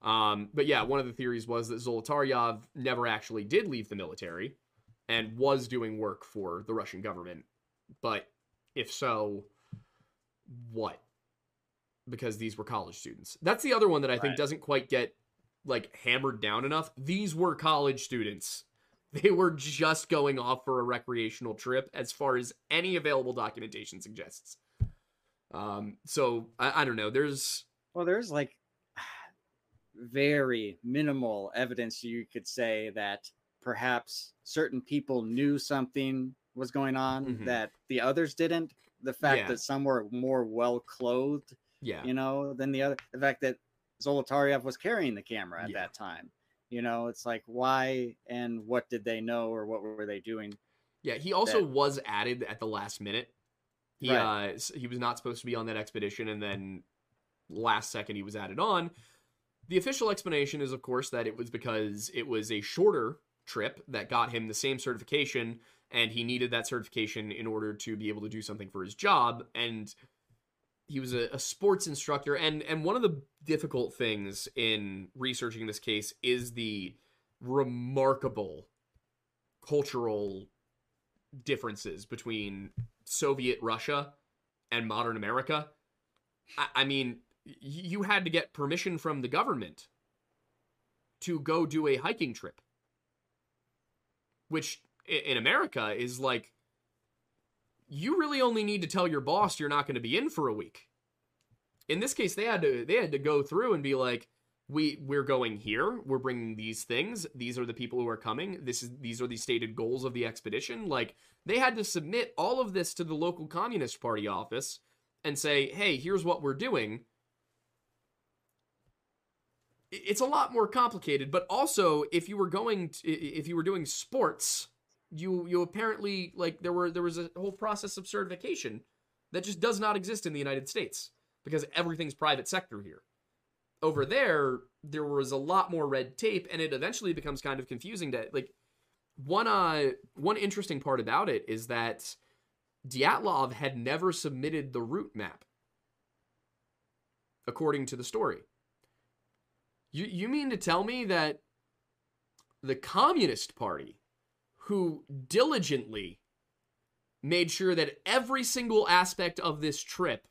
Um, but yeah, one of the theories was that Zolotaryov never actually did leave the military and was doing work for the Russian government. But if so, what? Because these were college students. That's the other one that I right. think doesn't quite get like hammered down enough. These were college students. They were just going off for a recreational trip as far as any available documentation suggests. Um, so I, I don't know. There's, well, there's like very minimal evidence. You could say that perhaps certain people knew something was going on mm-hmm. that the others didn't. The fact yeah. that some were more well clothed, yeah. you know, than the other, the fact that Zolotaryov was carrying the camera at yeah. that time, you know, it's like, why and what did they know or what were they doing? Yeah. He also that... was added at the last minute. He, right. uh, he was not supposed to be on that expedition, and then last second he was added on. The official explanation is, of course, that it was because it was a shorter trip that got him the same certification, and he needed that certification in order to be able to do something for his job. And he was a, a sports instructor. And, and one of the difficult things in researching this case is the remarkable cultural differences between Soviet Russia and modern America. I, I mean, you had to get permission from the government to go do a hiking trip, which in America is like, you really only need to tell your boss you're not going to be in for a week. In this case, they had to they had to go through and be like, we we're going here. We're bringing these things. These are the people who are coming. This is these are the stated goals of the expedition. Like, they had to submit all of this to the local Communist Party office and say, "Hey, here's what we're doing." It's a lot more complicated, but also if you were going to, if you were doing sports, you you apparently like there were there was a whole process of certification that just does not exist in the United States because everything's private sector here. Over there, there was a lot more red tape, and it eventually becomes kind of confusing to, like, one uh, one interesting part about it is that Dyatlov had never submitted the route map, according to the story. You, you mean to tell me that the Communist Party, who diligently made sure that every single aspect of this trip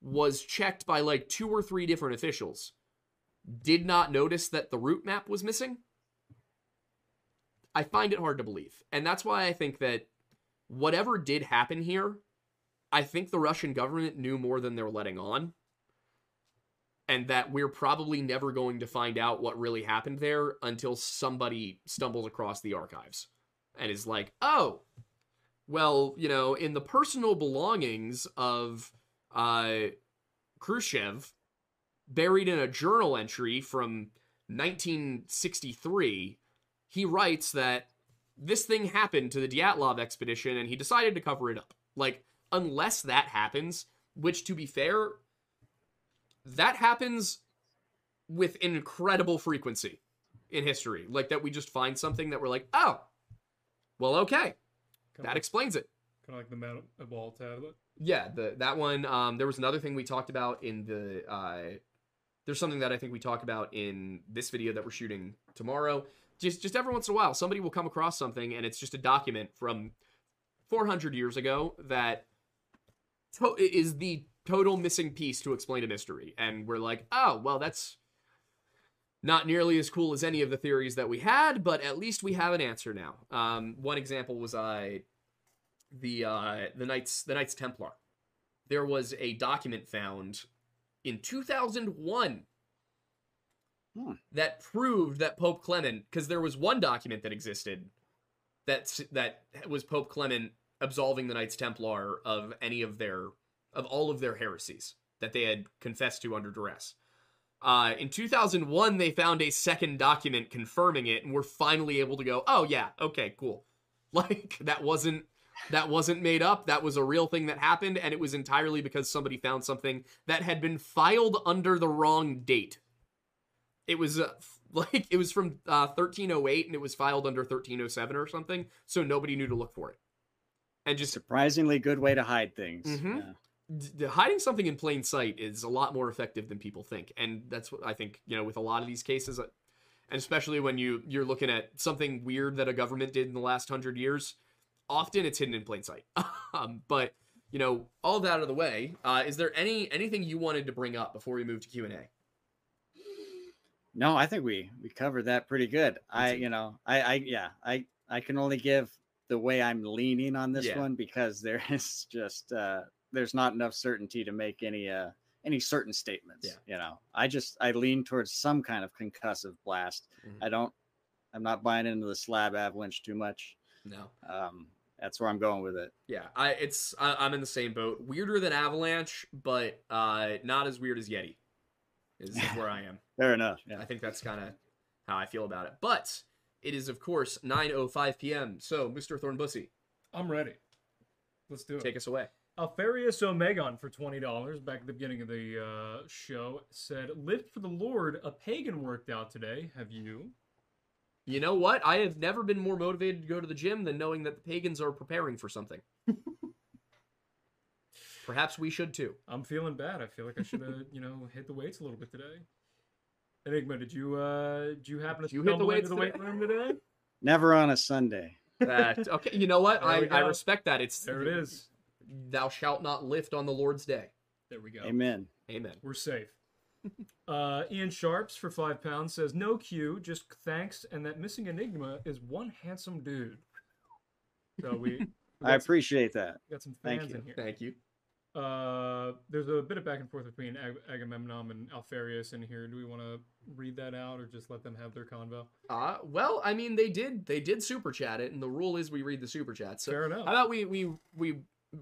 was checked by, like, two or three different officials, did not notice that the route map was missing? I find it hard to believe. And that's why I think that whatever did happen here, I think the Russian government knew more than they're letting on. And that we're probably never going to find out what really happened there until somebody stumbles across the archives and is like, oh, well, you know, in the personal belongings of uh, Khrushchev, buried in a journal entry from nineteen sixty-three, he writes that this thing happened to the Dyatlov expedition and he decided to cover it up. Like, unless that happens, which, to be fair, that happens with incredible frequency in history. Like, that we just find something that we're like, oh, well, okay, kind that of, explains it. Kind of like the metal ball tablet. Yeah, the that one. Um, there was another thing we talked about in the. Uh, there's something that I think we talk about in this video that we're shooting tomorrow. Just, just every once in a while, somebody will come across something, and it's just a document from four hundred years ago that to- is the total missing piece to explain a mystery, and we're like, oh, well, that's Not nearly as cool as any of the theories that we had, but at least we have an answer now. Um, one example was I, the uh, the Knights the Knights Templar. There was a document found in two thousand one hmm. that proved that Pope Clement, because there was one document that existed that that was Pope Clement absolving the Knights Templar of any of their of all of their heresies that they had confessed to under duress. Uh, in two thousand one, they found a second document confirming it, and we're finally able to go, oh, yeah, okay, cool. Like, that wasn't that wasn't made up. That was a real thing that happened, and it was entirely because somebody found something that had been filed under the wrong date. It was, uh, like, it was from uh, thirteen oh eight, and it was filed under thirteen oh seven or something, so nobody knew to look for it. And just... surprisingly good way to hide things. Mm-hmm. Yeah. D- hiding something in plain sight is a lot more effective than people think, and that's what I think, you know, with a lot of these cases, and especially when you you're looking at something weird that a government did in the last hundred years, often it's hidden in plain sight. Um, but you know, all that out of the way, uh, is there any anything you wanted to bring up before we move to Q and A? No, I think we we covered that pretty good. That's I it. you know I I yeah I I can only give the way I'm leaning on this yeah. one, because there is just. Uh, There's not enough certainty to make any uh, any certain statements. Yeah. You know, I just I lean towards some kind of concussive blast. Mm-hmm. I don't. I'm not buying into the slab avalanche too much. No. Um, that's where I'm going with it. Yeah. I it's I, I'm in the same boat. Weirder than avalanche, but uh, not as weird as Yeti. Is where I am. Fair enough. Yeah. I think that's kind of how I feel about it. But it is of course nine oh five p.m. So, Mister Thornbussy, I'm ready. Let's do it. Take us away. Alfarius Omegon for twenty dollars, back at the beginning of the uh, show, said, lived for the Lord, a pagan worked out today. Have you? You know what? I have never been more motivated to go to the gym than knowing that the pagans are preparing for something. Perhaps we should, too. I'm feeling bad. I feel like I should have, you know, hit the weights a little bit today. Enigma, did you uh, did you happen to you hit the weights into the weight room today? Never on a Sunday. Uh, okay, you know what? I, I respect that. It's There it is. Thou shalt not lift on the Lord's day. There we go. Amen. Amen. We're safe. uh, Ian Sharps for five pounds says, no Q, just thanks, and that missing Enigma is one handsome dude. So we. I appreciate some, that. Got some fans Thank you. in here. Thank you. Uh, there's a bit of back and forth between Ag- Agamemnon and Alfarius in here. Do we want to read that out or just let them have their convo? Uh, well, I mean, they did. They did super chat it, and the rule is we read the super chat. So fair enough. How about we we we.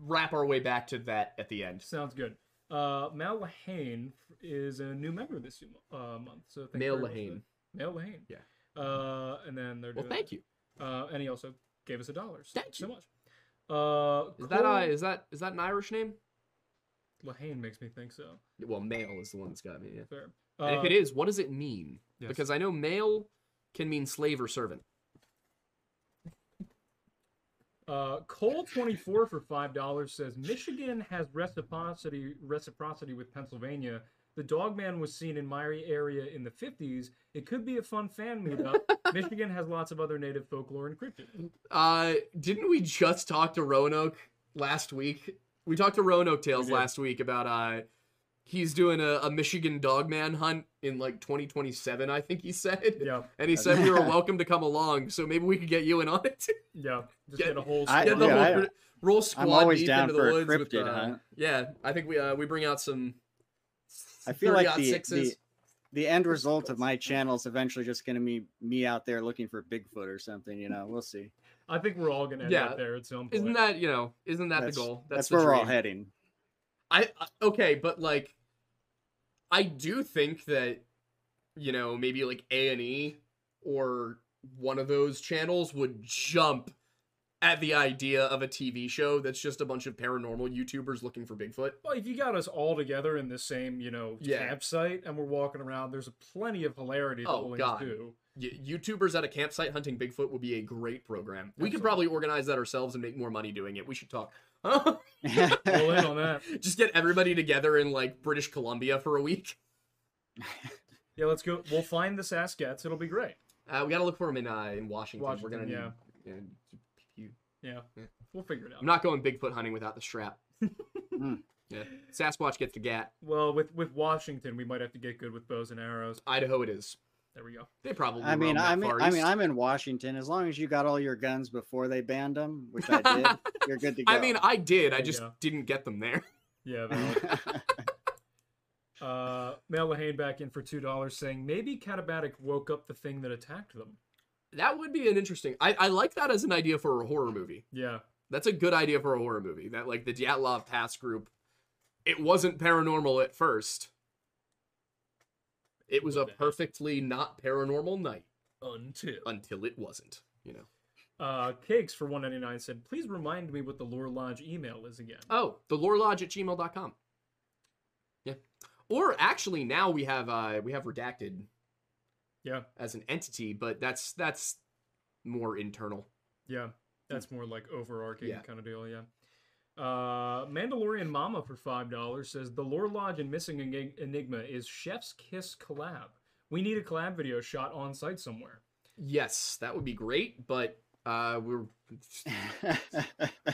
wrap our way back to that at the end. Sounds good. Uh, Mal Lahane is a new member this uh, month. So thank Mal Lahane. Mal Lahane. Yeah. Uh, and then they're doing... Well, thank you. Uh, and he also gave us a dollar. So thank you so much. Uh, is, Cole... that a, is, that, is that an Irish name? Lahane makes me think so. Well, Mal is the one that's got me, yeah. Fair. Uh, and if it is, what does it mean? Yes. Because I know Mal can mean slave or servant. Uh, Cole twenty-four for five dollars says, Michigan has reciprocity reciprocity with Pennsylvania. The Dogman was seen in my area in the fifties. It could be a fun fan meetup. Michigan has lots of other native folklore encrypted. Uh, didn't we just talk to Roanoke last week? We talked to Roanoke Tales last week about, uh, he's doing a, a Michigan Dogman hunt in like twenty twenty-seven, I think he said. Yeah. And he said we were welcome to come along, so maybe we could get you in on it. Yeah. Just get, get a whole squad. I, get the yeah, whole, I, roll squad I'm always deep down into for the woods. A cryptid, with, uh, huh? Yeah. I think we uh, we bring out some. I feel like the, the the end result of my channel is eventually just going to be me out there looking for Bigfoot or something. You know, we'll see. I think we're all going to end yeah. up there at some point. Isn't that you know? Isn't that that's, the goal? That's, that's the where dream. We're all heading. I okay, but like. I do think that, you know, maybe like A and E or one of those channels would jump at the idea of a T V show that's just a bunch of paranormal YouTubers looking for Bigfoot. Well, if you got us all together in the same, you know, yeah. campsite and we're walking around, there's plenty of hilarity that oh, we'll God. do. Y- YouTubers at a campsite hunting Bigfoot would be a great program. We Absolutely. could probably organize that ourselves and make more money doing it. We should talk. All in on that. Just get everybody together in like British Columbia for a week. Yeah, let's go. We'll find the Saskats. It'll be great. Uh, we got to look for them in uh, in Washington. Washington. We're gonna yeah. Need, yeah, yeah, yeah. We'll figure it out. I'm not going Bigfoot hunting without the strap. mm. Yeah, Sasquatch gets the gat. Well, with with Washington, we might have to get good with bows and arrows. Idaho, it is. There we go. They probably. I mean, I'm. In, I mean, I'm in Washington. As long as you got all your guns before they banned them, which I did, you're good to go. I mean, I did. There I just go. didn't get them there. Yeah. uh, Mel Lehane back in for two dollars, saying maybe Katabatic woke up the thing that attacked them. That would be an interesting. I, I like that as an idea for a horror movie. Yeah, that's a good idea for a horror movie. That like the Dyatlov Pass group. It wasn't paranormal at first. It was a perfectly not paranormal night. Until. Until it wasn't, you know. Uh, Cakes for one ninety-nine said, please remind me what the Lore Lodge email is again. Oh, the lore lodge at gmail dot com. Yeah. Or actually now we have uh, we have redacted yeah. as an entity, but that's that's more internal. Yeah. That's more like overarching yeah. kind of deal, yeah. Uh, Mandalorian Mama for five dollars says the Lore Lodge and Missing Enigma is Chef's Kiss collab. We need a collab video shot on site somewhere. Yes, that would be great, but uh, we're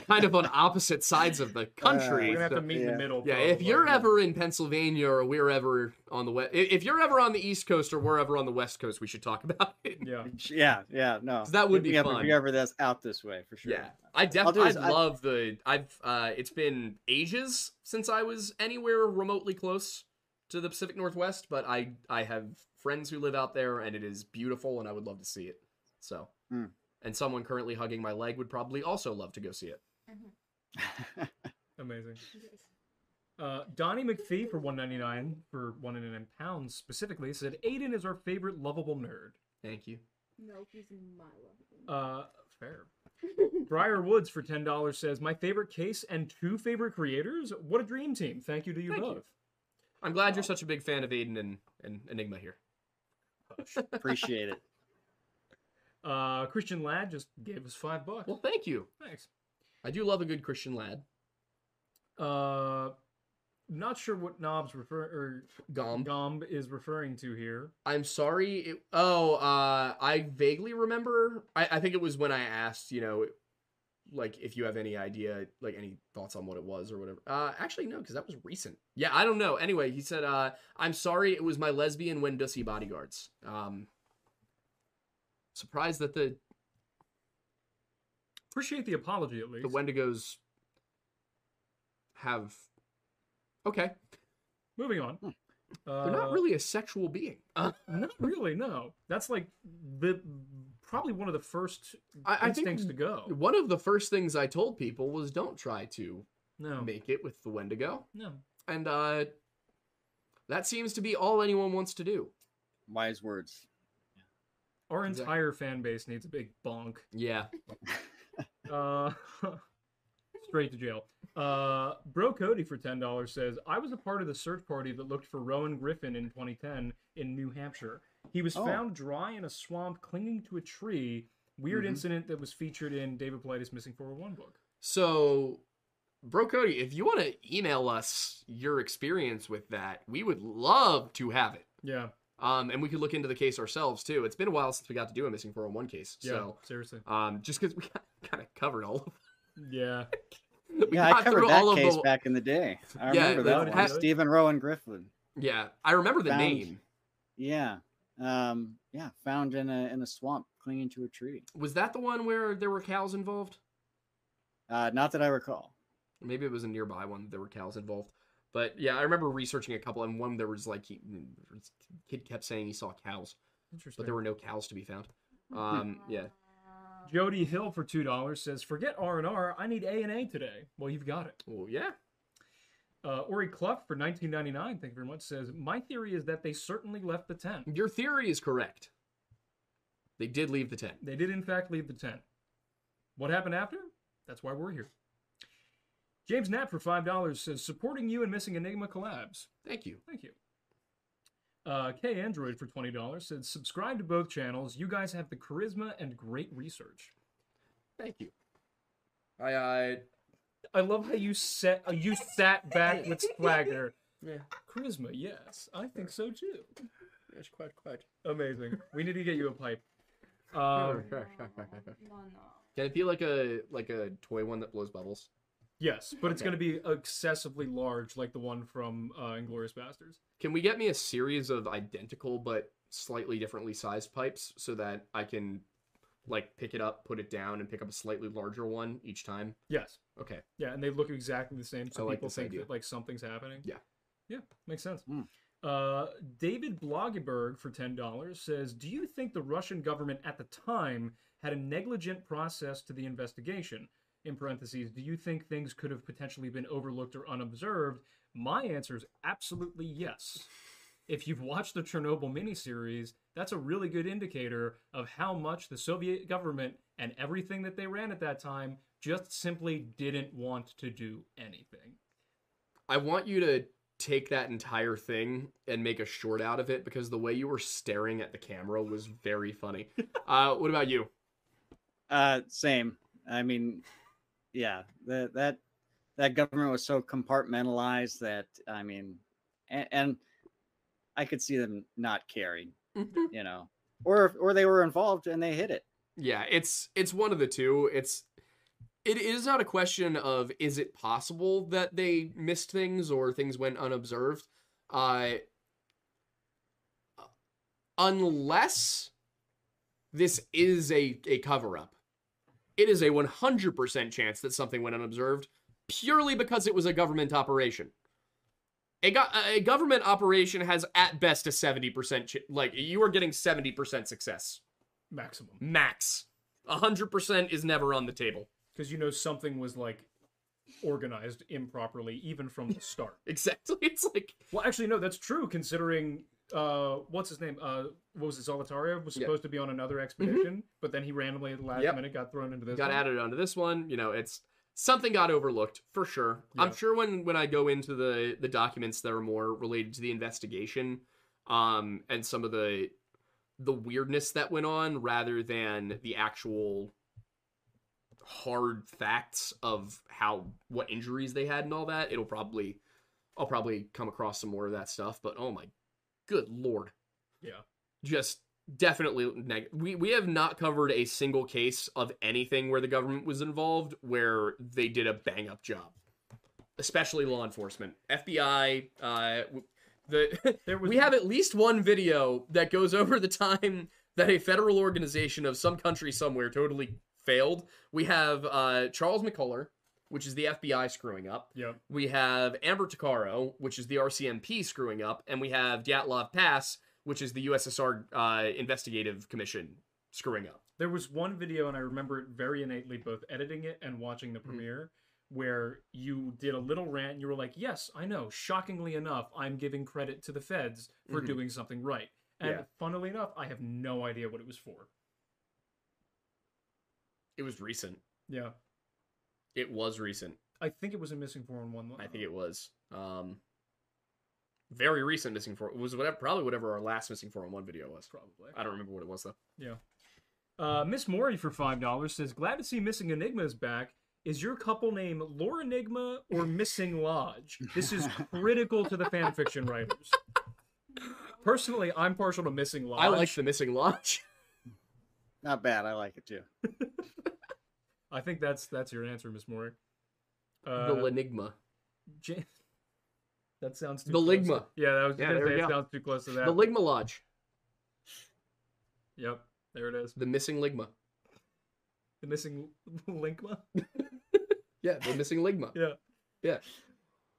kind of on opposite sides of the country. Uh, we're gonna have to meet yeah. in the middle. Yeah, probably. If you're ever in Pennsylvania or we're ever on the west, if you're ever on the East Coast or we're ever on the West Coast, we should talk about it. Yeah, yeah, yeah. No, so that would if be fun. If you're ever that's out this way for sure. Yeah, I definitely I love the. I've. Uh, it's been ages since I was anywhere remotely close to the Pacific Northwest, but I I have friends who live out there, and it is beautiful, and I would love to see it. So. Mm. And someone currently hugging my leg would probably also love to go see it. Mm-hmm. Amazing. Uh, Donnie McPhee for one ninety-nine, for one ninety-nine pounds specifically, said, Aiden is our favorite lovable nerd. Thank you. No, he's my lovable nerd. Uh, fair. Briar Woods for ten dollars says, my favorite case and two favorite creators? What a dream team. Thank you to you Thank both. You. I'm glad wow. you're such a big fan of Aiden and, and Enigma here. Appreciate it. Uh, Christian Ladd just gave us five bucks. Well, thank you. Thanks. I do love a good Christian Ladd. Uh, not sure what Knobs refer or Gomb Gomb is referring to here. I'm sorry. It, oh, uh, I vaguely remember. I, I think it was when I asked, you know, like if you have any idea, like any thoughts on what it was or whatever. Uh, actually, no, because that was recent. Yeah, I don't know. Anyway, he said, uh, I'm sorry. It was my lesbian Wendussy bodyguards. Um. Surprised that the appreciate the apology at least. The Wendigos have okay. Moving on. Hmm. Uh, They're not really a sexual being. Uh, not really. No, that's like the probably one of the first I, instincts I think to go. One of the first things I told people was don't try to no. make it with the Wendigo. No, and uh, that seems to be all anyone wants to do. Wise words. Our entire exactly. fan base needs a big bonk. Yeah. uh, straight to jail. Uh, Bro Cody for ten dollars says, I was a part of the search party that looked for Rowan Griffin in twenty ten in New Hampshire. He was oh. found dry in a swamp clinging to a tree. Weird mm-hmm. incident that was featured in David Paulides' Missing four one one book. So, Bro Cody, if you want to email us your experience with that, we would love to have it. Yeah. Um, and we could look into the case ourselves, too. It's been a while since we got to do a Missing four oh one case. Yeah, so, seriously. Um, just because we kind of covered all of them. Yeah. yeah, I covered that case the... back in the day. I remember yeah, that one. Had... Stephen Rowan Griffin. Yeah, I remember the found... name. Yeah. Um, yeah, found in a, in a swamp, clinging to a tree. Was that the one where there were cows involved? Uh, not that I recall. Maybe it was a nearby one that there were cows involved. But yeah, I remember researching a couple, and one there was like he, kid kept saying he saw cows, but there were no cows to be found. Um, yeah. Jody Hill for two dollars says, "Forget R and R. I need A and A today." Well, you've got it. Oh yeah. Uh, Ori Clough for nineteen ninety nine. Thank you very much. Says, "My theory is that they certainly left the tent." Your theory is correct. They did leave the tent. They did in fact leave the tent. What happened after? That's why we're here. James Knapp for five dollars says, supporting you and Missing Enigma collabs. Thank you. Thank you. Uh, K Android for twenty dollars says, subscribe to both channels. You guys have the charisma and great research. Thank you. I I, I love how you set, uh, you sat back with swagger. Yeah. Charisma, yes. I think so too. Yes, quite, quite. Amazing. We need to get you a pipe. Um, no, no, no. Can it be like a like a toy one that blows bubbles? Yes, but it's okay. going to be excessively large, like the one from uh, Inglourious Basterds. Can we get me a series of identical but slightly differently sized pipes so that I can like pick it up, put it down, and pick up a slightly larger one each time? Yes. Okay. Yeah, and they look exactly the same, so I people like think idea. that like something's happening. Yeah. Yeah, makes sense. Mm. Uh, David Blogiberg for ten dollars says, do you think the Russian government at the time had a negligent process to the investigation? In parentheses, do you think things could have potentially been overlooked or unobserved? My answer is absolutely yes. If you've watched the Chernobyl miniseries, that's a really good indicator of how much the Soviet government and everything that they ran at that time just simply didn't want to do anything. I want you to take that entire thing and make a short out of it, because the way you were staring at the camera was very funny. Uh, what about you? Uh, same. I mean, yeah, the, that that government was so compartmentalized that, I mean, and, and I could see them not caring, mm-hmm. you know, or or they were involved and they hid it. Yeah, it's it's one of the two. It's it is not a question of is it possible that they missed things or things went unobserved, uh, unless this is a a cover up. It is a one hundred percent chance that something went unobserved purely because it was a government operation. A, go- a government operation has at best a seventy percent ch- like you are getting seventy percent success maximum. Max. one hundred percent is never on the table, because you know something was like organized improperly even from the start. Exactly. It's like, well, actually no, that's true, considering Uh, what's his name? Uh, what was it? Zolotaryov was supposed yeah. to be on another expedition, mm-hmm. but then he randomly at the last yep. minute got thrown into this got one. added onto this one. You know, it's something got overlooked for sure. Yeah. I'm sure when, when I go into the, the documents that are more related to the investigation, um, and some of the, the weirdness that went on rather than the actual hard facts of how, what injuries they had and all that, it'll probably, I'll probably come across some more of that stuff, but oh my good lord. Yeah. Just definitely neg- we we have not covered a single case of anything where the government was involved where they did a bang up job. Especially law enforcement. F B I, uh the there was We have at least one video that goes over the time that a federal organization of some country somewhere totally failed. We have uh Charles McCuller, which is the F B I screwing up. Yep. We have Amber Takaro, which is the R C M P screwing up. And we have Dyatlov Pass, which is the U S S R uh, Investigative Commission screwing up. There was one video, and I remember it very innately, both editing it and watching the premiere, mm-hmm. where you did a little rant and you were like, yes, I know, shockingly enough, I'm giving credit to the feds for mm-hmm. doing something right. And yeah. funnily enough, I have no idea what it was for. It was recent. Yeah. It was recent. I think it was a Missing four eleven. I think it was. Um, very recent Missing four. It was whatever, probably whatever our last Missing four eleven video was. Probably. I don't remember what it was, though. Yeah. Uh, Miss Maury for five dollars says, glad to see Missing Enigma's back. Is your couple name Lore Enigma or Missing Lodge? This is critical to the fanfiction writers. Personally, I'm partial to Missing Lodge. I like the Missing Lodge. Not bad. I like it, too. I think that's that's your answer, Miss Moore. Uh, the Enigma. J- that sounds too the close. Ligma. To- yeah, that was yeah, there we go. Sounds too close to that. The Ligma Lodge. Yep, there it is. The Missing Ligma. The Missing Ligma? Yeah, the Missing Ligma. Yeah. Yeah.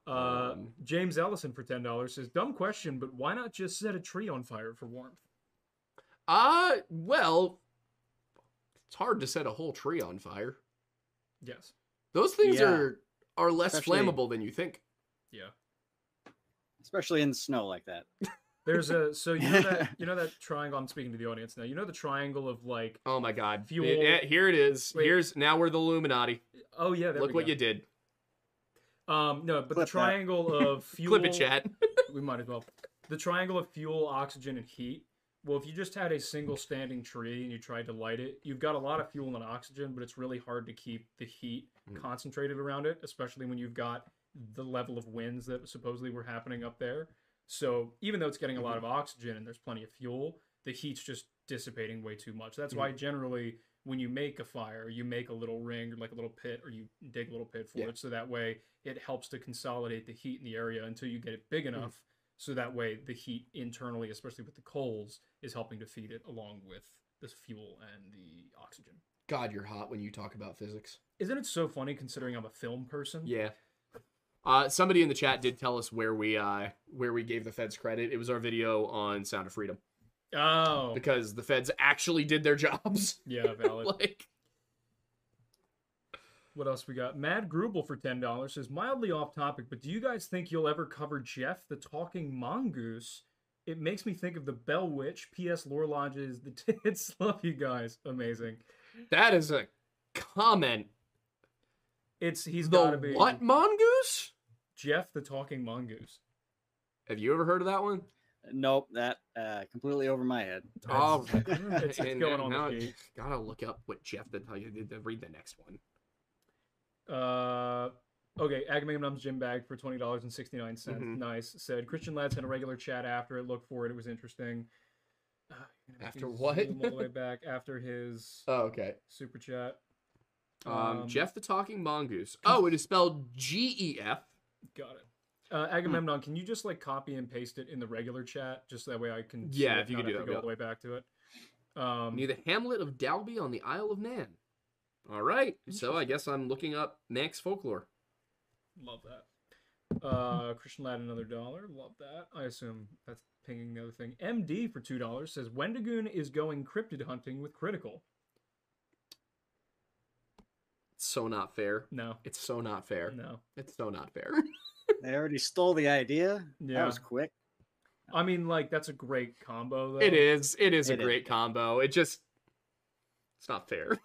Uh, um, James Ellison for ten dollars says, dumb question, but why not just set a tree on fire for warmth? Uh, well, it's hard to set a whole tree on fire. Yes. Those things yeah. are, are less Especially, flammable than you think. Yeah. Especially in the snow like that. There's a so you know that you know that triangle. I'm speaking to the audience now. You know the triangle of like oh my god fuel. It, it, here it is. Wait. Here's now we're the Illuminati. Oh yeah. There Look we go. What you did. Um no, but Clip the triangle that. Of fuel. Clip it, chat. We might as well. The triangle of fuel, oxygen, and heat. Well, if you just had a single standing tree and you tried to light it, you've got a lot of fuel and oxygen, but it's really hard to keep the heat mm. concentrated around it, especially when you've got the level of winds that supposedly were happening up there. So even though it's getting a lot of oxygen and there's plenty of fuel, the heat's just dissipating way too much. That's mm. why generally when you make a fire, you make a little ring or like a little pit, or you dig a little pit for yeah. it. So that way it helps to consolidate the heat in the area until you get it big enough mm. So that way the heat internally, especially with the coals, is helping to feed it along with the fuel and the oxygen. God, you're hot when you talk about physics. Isn't it so funny considering I'm a film person? Yeah. Uh, somebody in the chat did tell us where we uh, where we gave the feds credit. It was our video on Sound of Freedom. Oh. Because the feds actually did their jobs. Yeah, valid. Like... What else we got? Mad Grubel for ten dollars says, mildly off topic, but do you guys think you'll ever cover Jeff the Talking Mongoose? It makes me think of the Bell Witch. P S. Lore Lodges, the tits. Love you guys. Amazing. That is a comment. It's he's got to be what mongoose? Jeff the Talking Mongoose. Have you ever heard of that one? Nope, that uh, completely over my head. Oh, it's, it's and, going and on. The gotta look up what Jeff the Talking. Read the next one. Uh, okay, Agamemnon's Gym Bag for twenty dollars and sixty-nine cents. Mm-hmm. Nice. Said, Christian lads had a regular chat after it. Look for it. It was interesting. Uh, after what? All the way back after his oh, okay. super chat. Um, um, Jeff the Talking Mongoose. Oh, it is spelled G E F. Got it. Uh, Agamemnon, mm. can you just like copy and paste it in the regular chat? Just that way I can yeah, if you can do that. Go all the way back to it. Um, Near the hamlet of Dalby on the Isle of Man. All right, so I guess I'm looking up Max folklore. Love that. Uh, Christian Ladd, another dollar. Love that. I assume that's pinging the other thing. M D for two dollars says, Wendigoon is going cryptid hunting with Critical. It's so not fair. No. It's so not fair. No. It's so not fair. They already stole the idea. Yeah. That was quick. I mean, like, that's a great combo, though. It is. It is it a is. great combo. It just... It's not fair.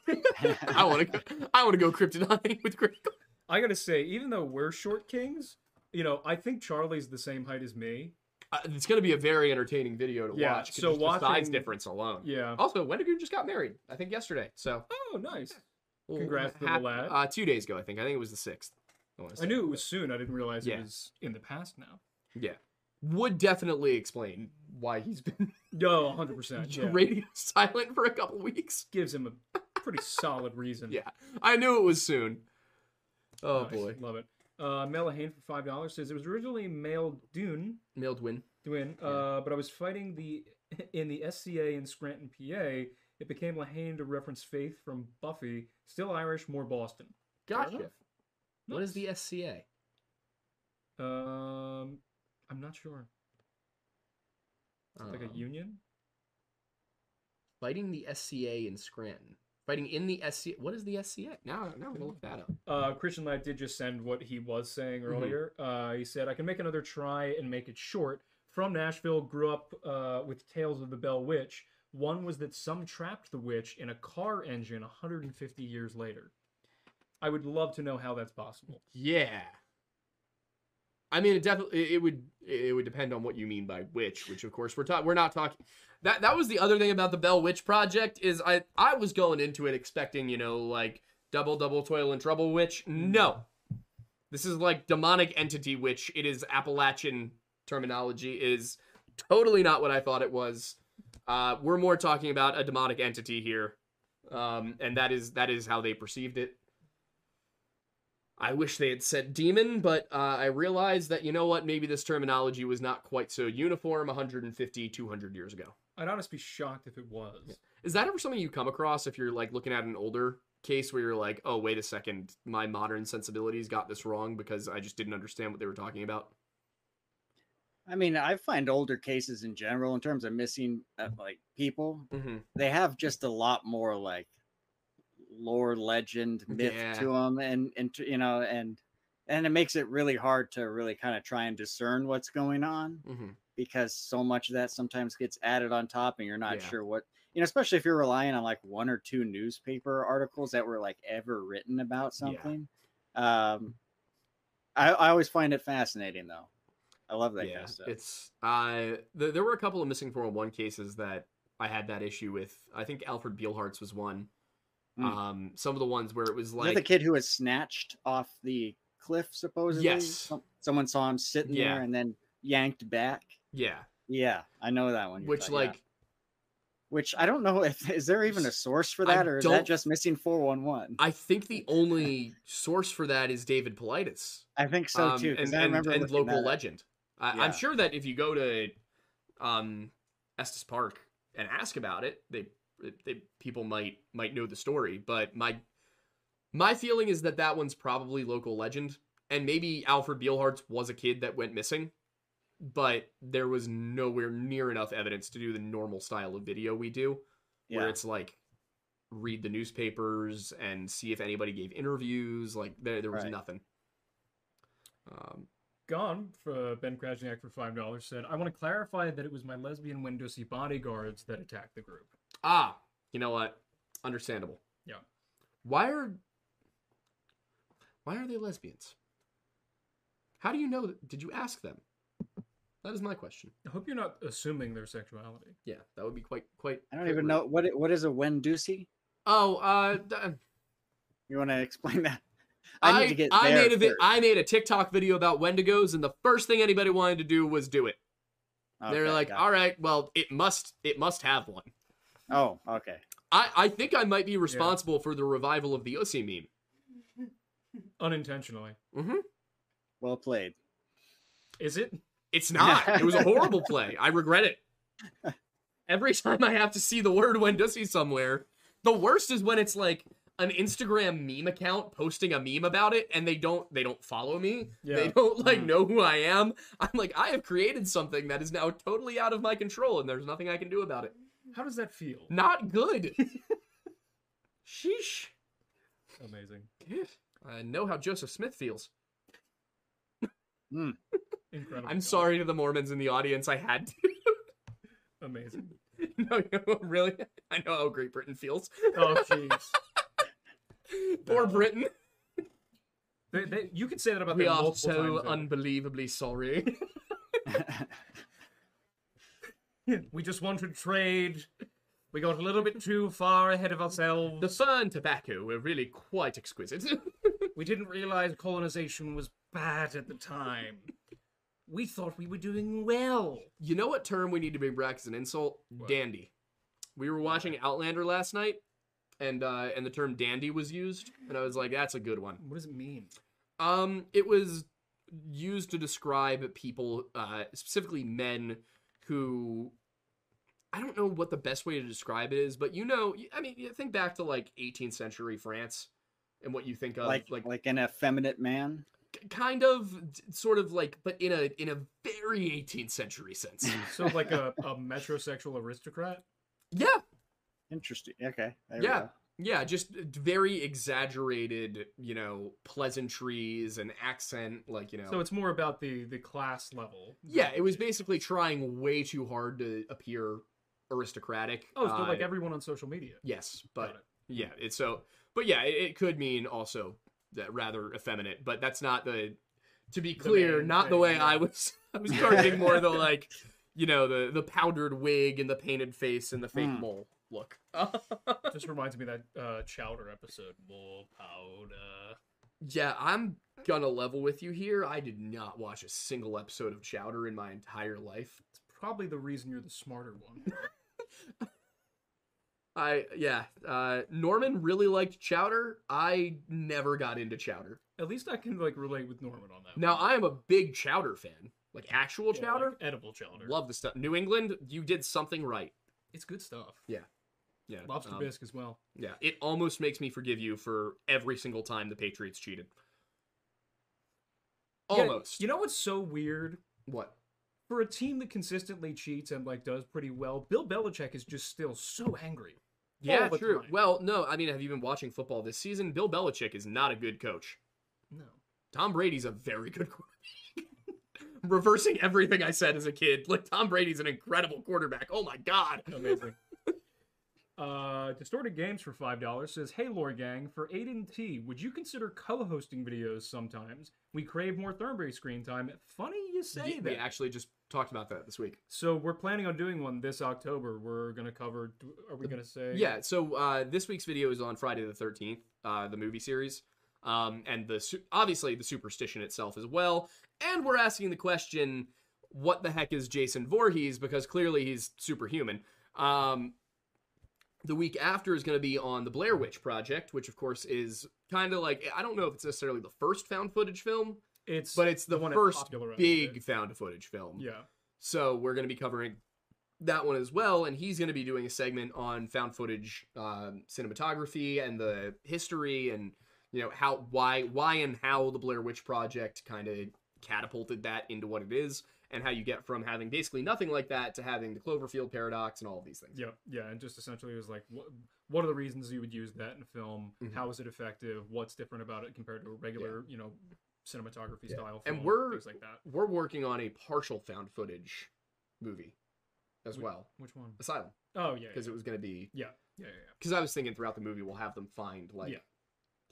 I want to. I want to go cryptid hunting with Critical. I gotta say, even though we're short kings, you know, I think Charlie's the same height as me. Uh, it's gonna be a very entertaining video to yeah, watch. So watching, the size difference alone. Yeah. Also, Wendigoon just got married. I think yesterday. So. Oh, nice. Yeah. Congrats well, to the lad. Uh, two days ago, I think. I think it was the sixth. I, I knew it was soon. I didn't realize yeah. it was in the past now. Yeah. Would definitely explain why he's been no one hundred percent yeah. radio silent for a couple weeks. Gives him a pretty solid reason. Yeah, I knew it was soon. Oh nice. Boy, love it. Uh, Melahane for five dollars says it was originally Maildun. Maildwin. Dwin. Yeah. Uh, but I was fighting the in the S C A in Scranton, P A. It became Lahane to reference Faith from Buffy. Still Irish, more Boston. Gotcha. Nice. What is the S C A? Um. I'm not sure. It's um, like a union? Fighting the S C A in Scranton. Fighting in the S C A. What is the S C A? Now, now we'll look that up. Uh, Christian Ladd did just send what he was saying earlier. Mm-hmm. uh, he said, I can make another try and make it short. From Nashville, grew up uh, with tales of the Bell Witch. One was that some trapped the witch in a car engine one hundred fifty years later. I would love to know how that's possible. Yeah. I mean, it definitely it would it would depend on what you mean by witch, which of course we're talking we're not talking. That that was the other thing about the Bell Witch Project is I I was going into it expecting you know like double double toil and trouble witch. No, this is like demonic entity witch. It is Appalachian terminology. It is totally not what I thought it was. Uh, we're more talking about a demonic entity here, um, and that is that is how they perceived it. I wish they had said demon, but uh, I realized that, you know what, maybe this terminology was not quite so uniform one hundred fifty, two hundred years ago. I'd honestly be shocked if it was. Yeah. Is that ever something you come across if you're, like, looking at an older case where you're like, oh, wait a second, my modern sensibilities got this wrong because I just didn't understand what they were talking about? I mean, I find older cases in general, in terms of missing, uh, like, people, mm-hmm. they have just a lot more, like, lore, legend, myth yeah. to them, and and you know, and and it makes it really hard to really kind of try and discern what's going on mm-hmm. because so much of that sometimes gets added on top, and you're not yeah. sure what you know, especially if you're relying on like one or two newspaper articles that were like ever written about something. Yeah. Um, I, I always find it fascinating, though. I love that yeah, kind of stuff. It's uh, th- there were a couple of missing four oh one cases that I had that issue with. I think Alfred Bielhart's was one. Um, some of the ones where it was like the kid who was snatched off the cliff, supposedly. Yes, someone saw him sitting yeah. there and then yanked back. Yeah, yeah, I know that one. Which like, about. Which I don't know if is there even a source for that, I or is that just missing four one one? I think the only source for that is David Paulides. I think so too, um, and, I remember and, and local legend. I, yeah. I'm sure that if you go to um, Estes Park and ask about it, they, they people might might know the story. But my my feeling is that that one's probably local legend, and maybe Alfred Bielhartz was a kid that went missing, but there was nowhere near enough evidence to do the normal style of video we do, yeah. where it's like read the newspapers and see if anybody gave interviews. Like there, there was right. nothing. Um, Gone for Ben Krasniak for five dollars said, I want to clarify that it was my lesbian Windowsy bodyguards that attacked the group. Ah, you know what? Understandable. Yeah. Why are, why are they lesbians? How do you know? Did you ask them? That is my question. I hope you're not assuming their sexuality. Yeah, that would be quite, quite. I don't even rude. know what it, what is a Windowsy. Oh, uh, d- you want to explain that? I, I need to get. I made a vi- I made a TikTok video about Wendigos, and the first thing anybody wanted to do was do it. Okay, they were like, "All right, well, it must, it must have one." Oh, okay. I, I think I might be responsible yeah. for the revival of the Ossie meme. Unintentionally. Mm-hmm. Well played. Is it? It's not. It was a horrible play. I regret it. Every time I have to see the word Wendussie somewhere, the worst is when it's like an Instagram meme account posting a meme about it, and they don't they don't follow me. Yeah. They don't like mm. know who I am. I'm like, I have created something that is now totally out of my control, and there's nothing I can do about it. How does that feel? Not good. Sheesh. Amazing. I know how Joseph Smith feels. Mm. Incredible. I'm sorry to the Mormons in the audience. I had to. Amazing. No, no, really. I know how Great Britain feels. Oh, jeez. Poor Britain. They, they, you could say that about we them are so times, unbelievably sorry. We just want to trade. We got a little bit too far ahead of ourselves. The fur and tobacco were really quite exquisite. We didn't realize colonization was bad at the time. We thought we were doing well. You know what term we need to bring back as an insult? What? Dandy. We were watching Outlander last night, and uh, and the term dandy was used, and I was like, that's a good one. What does it mean? Um, it was used to describe people, uh, specifically men, who, I don't know what the best way to describe it is, but you know, I mean, you think back to like eighteenth century France, and what you think of like like, like an effeminate man. Kind of, sort of like, but in a in a very eighteenth century sense. So like a, a metrosexual aristocrat? Yeah. Interesting. Okay. There yeah. Yeah, just very exaggerated, you know, pleasantries and accent, like, you know. So it's more about the, the class level. Yeah, it was basically trying way too hard to appear aristocratic. Oh, so uh, like everyone on social media. Yes, but it. yeah, it's so, but yeah, it, it could mean also... That rather effeminate, but that's not the. To be clear, the man, not man, the way yeah. I was. I was targeting more the like, you know, the the powdered wig and the painted face and the fake mm. mole look. Just reminds me of that uh, Chowder episode, mole powder. Yeah, I'm gonna level with you here. I did not watch a single episode of Chowder in my entire life. It's probably the reason you're the smarter one. I yeah, uh, Norman really liked Chowder. I never got into Chowder. At least I can like relate with Norman on that. Now one. I am a big Chowder fan, like actual yeah, Chowder, like edible Chowder. Love the stuff. New England, you did something right. It's good stuff. Yeah, yeah. Lobster um, bisque as well. Yeah, it almost makes me forgive you for every single time the Patriots cheated. Almost. Yeah, you know what's so weird? What? For a team that consistently cheats and like does pretty well, Bill Belichick is just still so angry. Yeah, true. Time. Well, no, I mean, have you been watching football this season? Bill Belichick is not a good coach. No. Tom Brady's a very good quarterback. Reversing everything I said as a kid. Like, Tom Brady's an incredible quarterback. Oh, my God. Amazing. uh, Distorted Games for five dollars says, hey, Lore Gang, for Aiden T, would you consider co-hosting videos sometimes? We crave more Thornberry screen time. Funny you say yeah, that. We actually just... talked about that this week. So we're planning on doing one this October. We're going to cover, are we going to say? Yeah, so uh, this week's video is on Friday the thirteenth, uh, the movie series. Um, and the obviously the superstition itself as well. And we're asking the question, what the heck is Jason Voorhees? Because clearly he's superhuman. Um, the week after is going to be on The Blair Witch Project, which of course is kind of like, I don't know if it's necessarily the first found footage film. It's but it's the, the one first big found footage film. Yeah. So we're going to be covering that one as well, and he's going to be doing a segment on found footage um, cinematography and the history and, you know, how why why and how the Blair Witch Project kind of catapulted that into what it is, and how you get from having basically nothing like that to having the Cloverfield Paradox and all of these things. Yeah, yeah, and just essentially it was like, what, what are the reasons you would use that in a film? Mm-hmm. How is it effective? What's different about it compared to a regular, yeah. you know, cinematography yeah. style film? And we're, things like that. We're working on a partial found footage movie as which, well. Which one? Asylum. Oh, yeah. Because yeah. it was going to be... Yeah, yeah, yeah. Because yeah. I was thinking throughout the movie we'll have them find, like, yeah.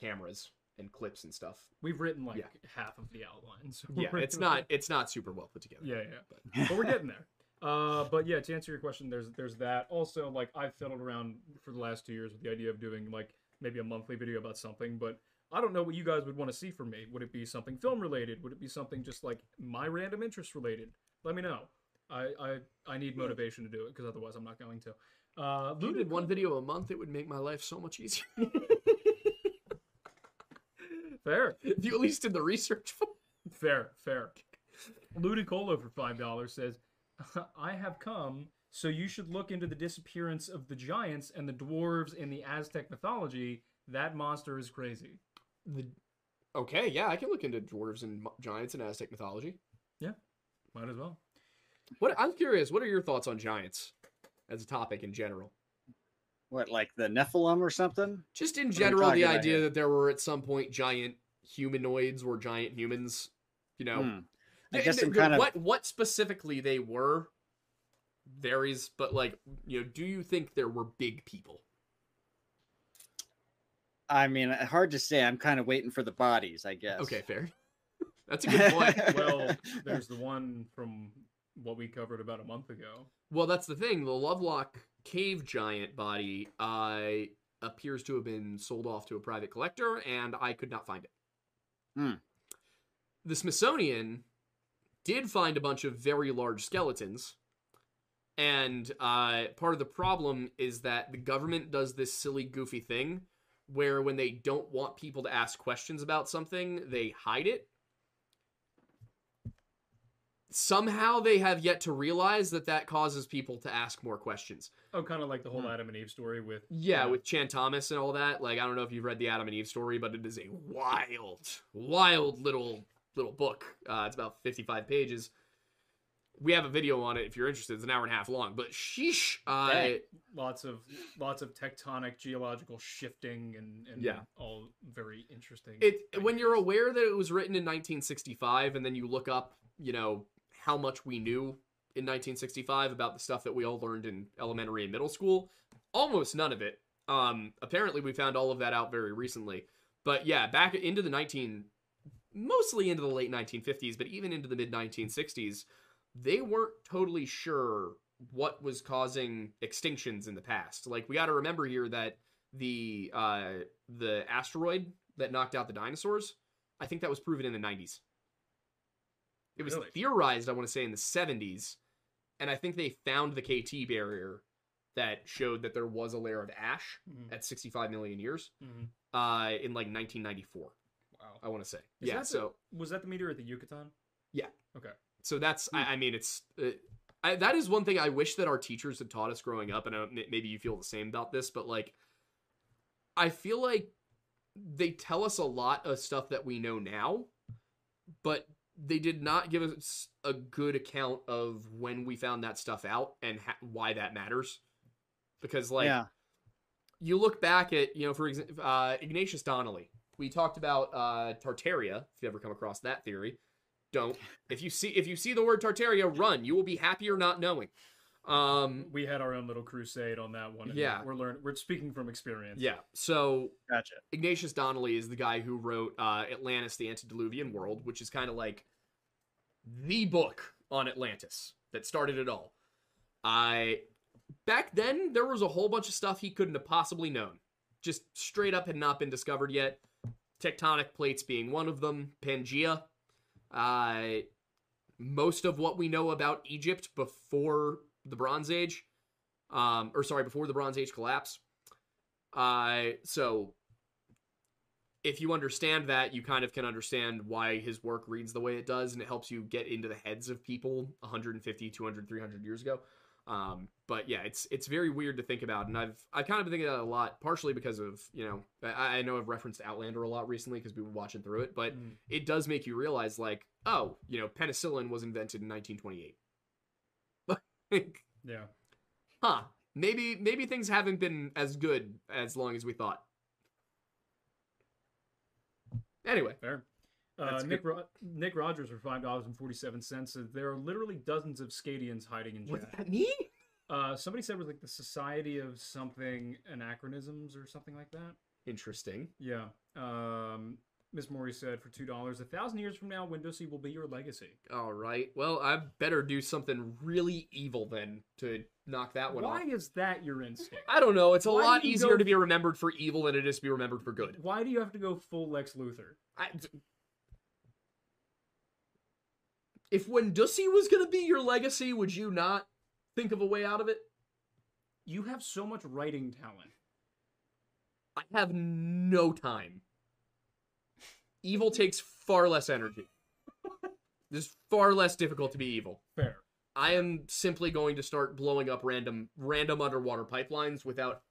cameras and clips and stuff. We've written like yeah. half of the outlines. So yeah, it's not it's not super well put together. Yeah, yeah, but, but we're getting there. Uh, but yeah, to answer your question, there's there's that. Also, like I've fiddled around for the last two years with the idea of doing like maybe a monthly video about something, but I don't know what you guys would want to see from me. Would it be something film related? Would it be something just like my random interest related? Let me know. I I, I need motivation to do it because otherwise I'm not going to. Uh, if you did one video a month, it would make my life so much easier. Fair. If you at least did the research. Fair, fair. Ludicolo for five dollars says, I have come, so you should look into the disappearance of the giants and the dwarves in the Aztec mythology. That monster is crazy. The... Okay, yeah, I can look into dwarves and giants in Aztec mythology. Yeah, might as well. What I'm curious, what are your thoughts on giants as a topic in general? What, like the Nephilim or something? Just in general, the idea that there were at some point giant humanoids or giant humans, you know. Hmm. I guess some kind of... what, what specifically they were varies, but like, you know, do you think there were big people? I mean, hard to say. I'm kind of waiting for the bodies, I guess. Okay, fair. That's a good point. Well, there's the one from what we covered about a month ago. Well, that's the thing. The Lovelock cave giant body uh, appears to have been sold off to a private collector, and I could not find it. Hmm. The Smithsonian did find a bunch of very large skeletons, and uh, part of the problem is that the government does this silly, goofy thing where when they don't want people to ask questions about something, they hide it. Somehow they have yet to realize that that causes people to ask more questions. Oh, kind of like the whole hmm. Adam and Eve story with... Yeah, uh, with Chan Thomas and all that. Like, I don't know if you've read the Adam and Eve story, but it is a wild, wild little little book. Uh, it's about fifty-five pages. We have a video on it if you're interested. It's an hour and a half long, but sheesh. Uh, hey, lots of lots of tectonic, geological shifting and, and yeah. all very interesting. It ideas. When you're aware that it was written in nineteen sixty-five and then you look up, you know... how much we knew in nineteen sixty-five about the stuff that we all learned in elementary and middle school. Almost none of it. Um, apparently we found all of that out very recently, but yeah, back into the nineteen, mostly into the late nineteen fifties, but even into the mid nineteen sixties, they weren't totally sure what was causing extinctions in the past. Like we got to remember here that the, uh, the asteroid that knocked out the dinosaurs, I think that was proven in the nineties. It was really? theorized, I want to say, in the seventies, and I think they found the K T barrier that showed that there was a layer of ash mm-hmm. at sixty-five million years mm-hmm. uh, in, like, nineteen ninety-four, wow. I want to say. Is yeah, so... The, was that the meteor at the Yucatan? Yeah. Okay. So that's, mm-hmm. I, I mean, it's... Uh, I, that is one thing I wish that our teachers had taught us growing up, and I, maybe you feel the same about this, but, like, I feel like they tell us a lot of stuff that we know now, but... they did not give us a good account of when we found that stuff out and ha- why that matters. Because, like, yeah. you look back at, you know, for example, uh, Ignatius Donnelly. We talked about uh, Tartaria, if you ever come across that theory. Don't. If you see if you see the word Tartaria, run. You will be happier not knowing. Um, we had our own little crusade on that one. Yeah. We're learning, we're speaking from experience. Yeah. So gotcha. Ignatius Donnelly is the guy who wrote, uh, Atlantis, the Antediluvian World, which is kind of like the book on Atlantis that started it all. I, back then there was a whole bunch of stuff he couldn't have possibly known. Just straight up had not been discovered yet. Tectonic plates being one of them. Pangea, uh, most of what we know about Egypt before the Bronze Age, um, or sorry, before the Bronze Age collapse. Uh, so if you understand that, you kind of can understand why his work reads the way it does, and it helps you get into the heads of people one hundred fifty, two hundred, three hundred years ago. Um, but yeah, it's, it's very weird to think about. And I've, I've kind of been thinking about it a lot, partially because of, you know, I, I know I've referenced Outlander a lot recently because we were watching through it, but mm. it does make you realize, like, oh, you know, penicillin was invented in nineteen twenty-eight. Like, yeah. Huh. Maybe, maybe things haven't been as good as long as we thought. Anyway. Fair. Uh, Nick, Ro- Nick Rogers for five dollars and forty-seven cents says there are literally dozens of Skadians hiding in jail. What does that mean? Uh, somebody said it was like the Society of something anachronisms or something like that. Interesting. Yeah. Um, Miss Maury said for two dollars, a thousand years from now, Windows C will be your legacy. All right. Well, I better do something really evil then to knock that one Why off. Why is that your instinct? I don't know. It's a Why lot easier go... to be remembered for evil than it is to be remembered for good. Why do you have to go full Lex Luthor? I... If Wendussi was going to be your legacy, would you not think of a way out of it? You have so much writing talent. I have no time. Evil takes far less energy. It's far less difficult to be evil. Fair. I am simply going to start blowing up random random underwater pipelines without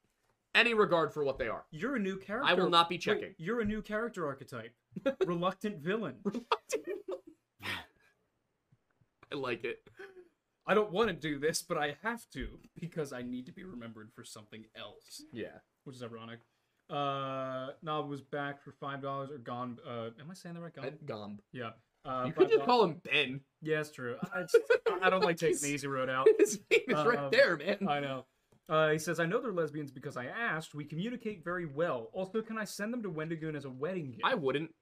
any regard for what they are. You're a new character. I will not be checking. Wait, you're a new character archetype. Reluctant villain. Reluctant villain. I like it. I don't want to do this, but I have to because I need to be remembered for something else. Yeah. Which is ironic. Uh, Nob was back for five dollars or Gomb. Uh, am I saying the right Gomb? Gomb. Yeah. Uh, you could just call him Ben. Yeah, it's true. I, just, I don't like taking the easy road out. His name is uh, right there, man. I know. Uh, he says, I know they're lesbians because I asked. We communicate very well. Also, can I send them to Wendigoon as a wedding gift? I wouldn't.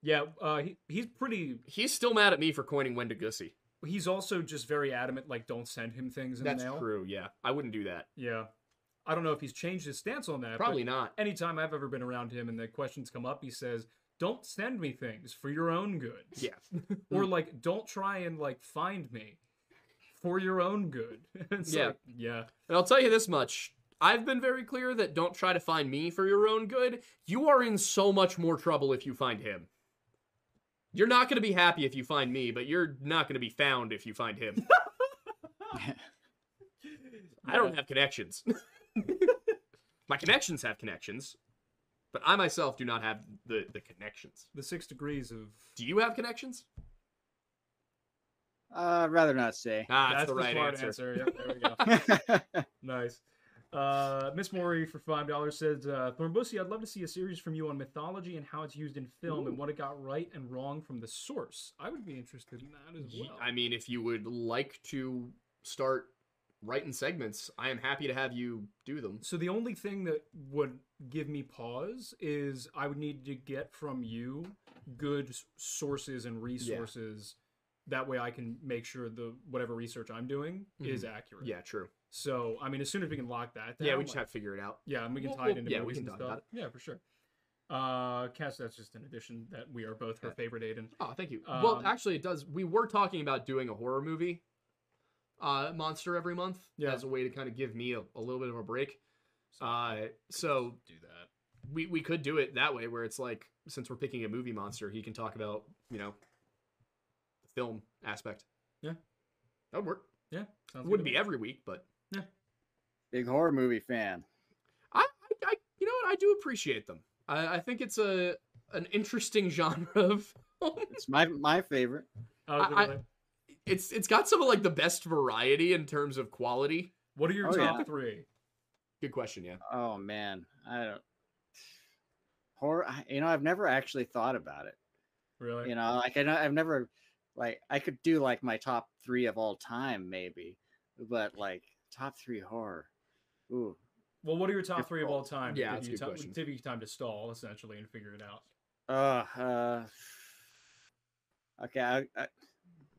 Yeah, uh, he he's pretty... He's still mad at me for coining Wendigussi. He's also just very adamant, like, don't send him things in That's the mail. That's true, yeah. I wouldn't do that. Yeah. I don't know if he's changed his stance on that. Probably not. Anytime I've ever been around him and the questions come up, he says, don't send me things for your own good. Yeah. Or, like, don't try and, like, find me for your own good. Yeah. Like, yeah. And I'll tell you this much. I've been very clear that don't try to find me for your own good. You are in so much more trouble if you find him. You're not going to be happy if you find me, but you're not going to be found if you find him. I don't have connections. My connections have connections, but I myself do not have the, the connections. The six degrees of... Do you have connections? Uh, I'd rather not say. Ah, that's, that's the, the right answer. answer. Yep, there we go. Nice. Uh, Miss Maury for five dollars says, uh, Thornbussy, I'd love to see a series from you on mythology and how it's used in film Ooh. And what it got right and wrong from the source. I would be interested in that as well. I mean, if you would like to start writing segments, I am happy to have you do them. So the only thing that would give me pause is I would need to get from you good sources and resources. Yeah. That way I can make sure the whatever research I'm doing mm-hmm. is accurate. Yeah, true. So, I mean, as soon as we can lock that down. Yeah, we just like, have to figure it out. Yeah, and we can well, tie well, it into yeah, movies we can and stuff. Yeah, for sure. Uh, Cass, that's just an addition that we are both her favorite Aiden. Oh, thank you. Um, well, actually, it does. We were talking about doing a horror movie uh, monster every month yeah. as a way to kind of give me a, a little bit of a break. So, uh, so do that. We, we could do it that way where it's like, since we're picking a movie monster, he can talk about, you know, the film aspect. Yeah. That would work. Yeah. It wouldn't be every week, but... Yeah. Big horror movie fan. I, I, you know what? I do appreciate them. I, I think it's a an interesting genre of. It's my my favorite. Oh, I, I, it's it's got some of like the best variety in terms of quality. What are your oh, top yeah. three? Good question. Yeah. Oh man, I don't horror. You know, I've never actually thought about it. Really? You know, like I I've never like I could do like my top three of all time maybe, but like. Top three horror. Ooh. Well, what are your top three of all time? Yeah, that's a good question. Give you time to stall, essentially, and figure it out. Uh, uh okay. I, I,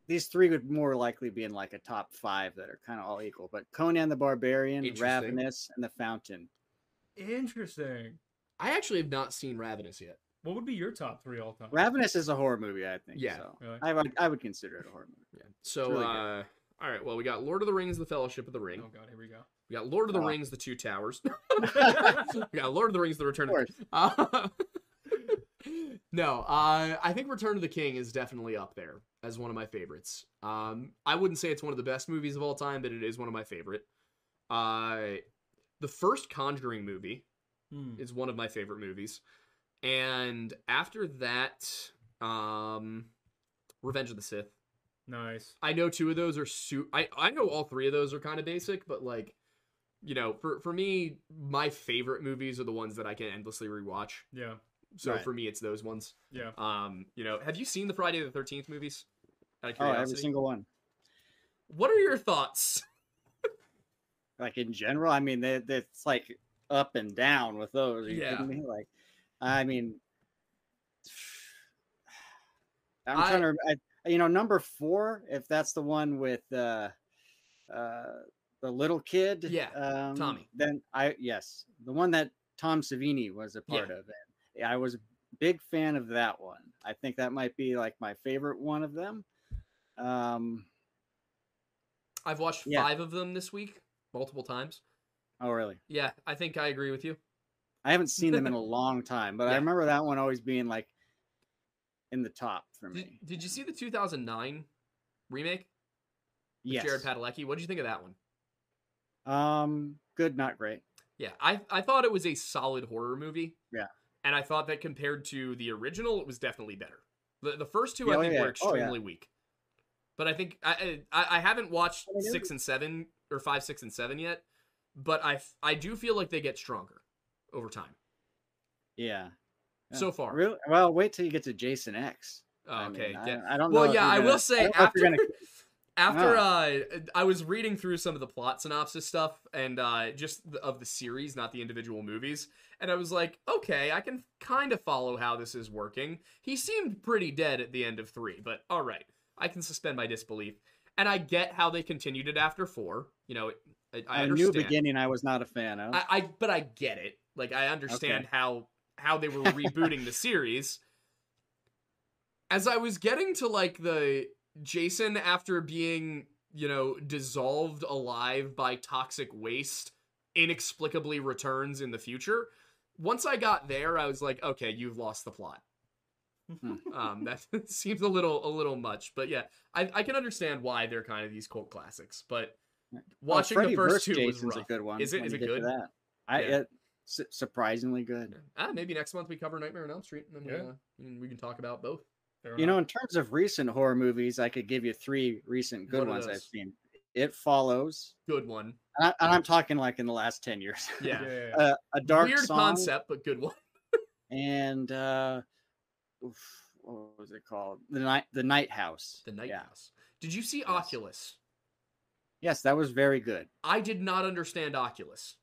these three would more likely be in like a top five that are kind of all equal. But Conan the Barbarian, Ravenous, and The Fountain. Interesting. I actually have not seen Ravenous yet. What would be your top three all time? Ravenous is a horror movie, I think. Yeah, so. Really? I would I would consider it a horror movie. Yeah. So. Really uh All right, well, we got Lord of the Rings, The Fellowship of the Ring. Oh, God, here we go. We got Lord of the uh, Rings, The Two Towers. We got Lord of the Rings, The Return of, of the uh, No, uh, I think Return of the King is definitely up there as one of my favorites. Um, I wouldn't say it's one of the best movies of all time, but it is one of my favorite. Uh, the first Conjuring movie hmm. is one of my favorite movies. And after that, um, Revenge of the Sith. Nice. I know two of those are... Su- I, I know all three of those are kind of basic, but, like, you know, for, for me, my favorite movies are the ones that I can endlessly rewatch. Yeah. So right. for me, it's those ones. Yeah. Um, you know, have you seen the Friday the thirteenth movies? Out of curiosity? Oh, every single one. What are your thoughts? Like, in general? I mean, they, they, it's, like, up and down with those. Are you yeah. kidding me? Like, I mean... I'm I, trying to... I, You know, number four, if that's the one with uh, uh, the little kid. Yeah, um, Tommy. Then I, yes, the one that Tom Savini was a part yeah. of. And I was a big fan of that one. I think that might be like my favorite one of them. Um, I've watched yeah. five of them this week, multiple times. Oh, really? Yeah, I think I agree with you. I haven't seen them in a long time, but yeah. I remember that one always being like, in the top for me. Did, did you see the two thousand nine remake? With yes. Jared Padalecki. What did you think of that one? Um, good, not great. Yeah, I I thought it was a solid horror movie. Yeah, and I thought that compared to the original, it was definitely better. The the first two yeah, I think yeah. were extremely oh, yeah. weak. But I think I I, I haven't watched I mean, six and seven or five, six and seven yet. But I I do feel like they get stronger over time. Yeah. So far, really? Well, wait till you get to Jason X. Oh, okay, I, mean, yeah. I, I don't know. Well, yeah, gonna, I will say I after gonna... after no. uh, I was reading through some of the plot synopsis stuff and uh, just the, of the series, not the individual movies, and I was like, okay, I can kind of follow how this is working. He seemed pretty dead at the end of three, but all right, I can suspend my disbelief, and I get how they continued it after four. You know, I, I understand. New beginning, I was not a fan of. I, I but I get it. Like I understand okay. how. how they were rebooting the series. As I was getting to like the Jason after being, you know, dissolved alive by toxic waste, inexplicably returns in the future. Once I got there, I was like, okay, you've lost the plot. um, that seems a little, a little much, but yeah, I, I can understand why they're kind of these cult classics, but watching oh, the first two Jason's was rough. A good one. Is it, is it good? That. I, yeah. it, surprisingly good. Ah, maybe next month we cover Nightmare on Elm Street, and then yeah. we, uh, we can talk about both. You know, in terms of recent horror movies, I could give you three recent good ones I've seen. It Follows, good one, and, I, and I'm talking like in the last ten years. Yeah, yeah, yeah. Uh, a dark weird song, concept, but good one. And uh, oof, what was it called? The night, the Night House. The Night yeah. House. Did you see yes. Oculus? Yes, that was very good. I did not understand Oculus.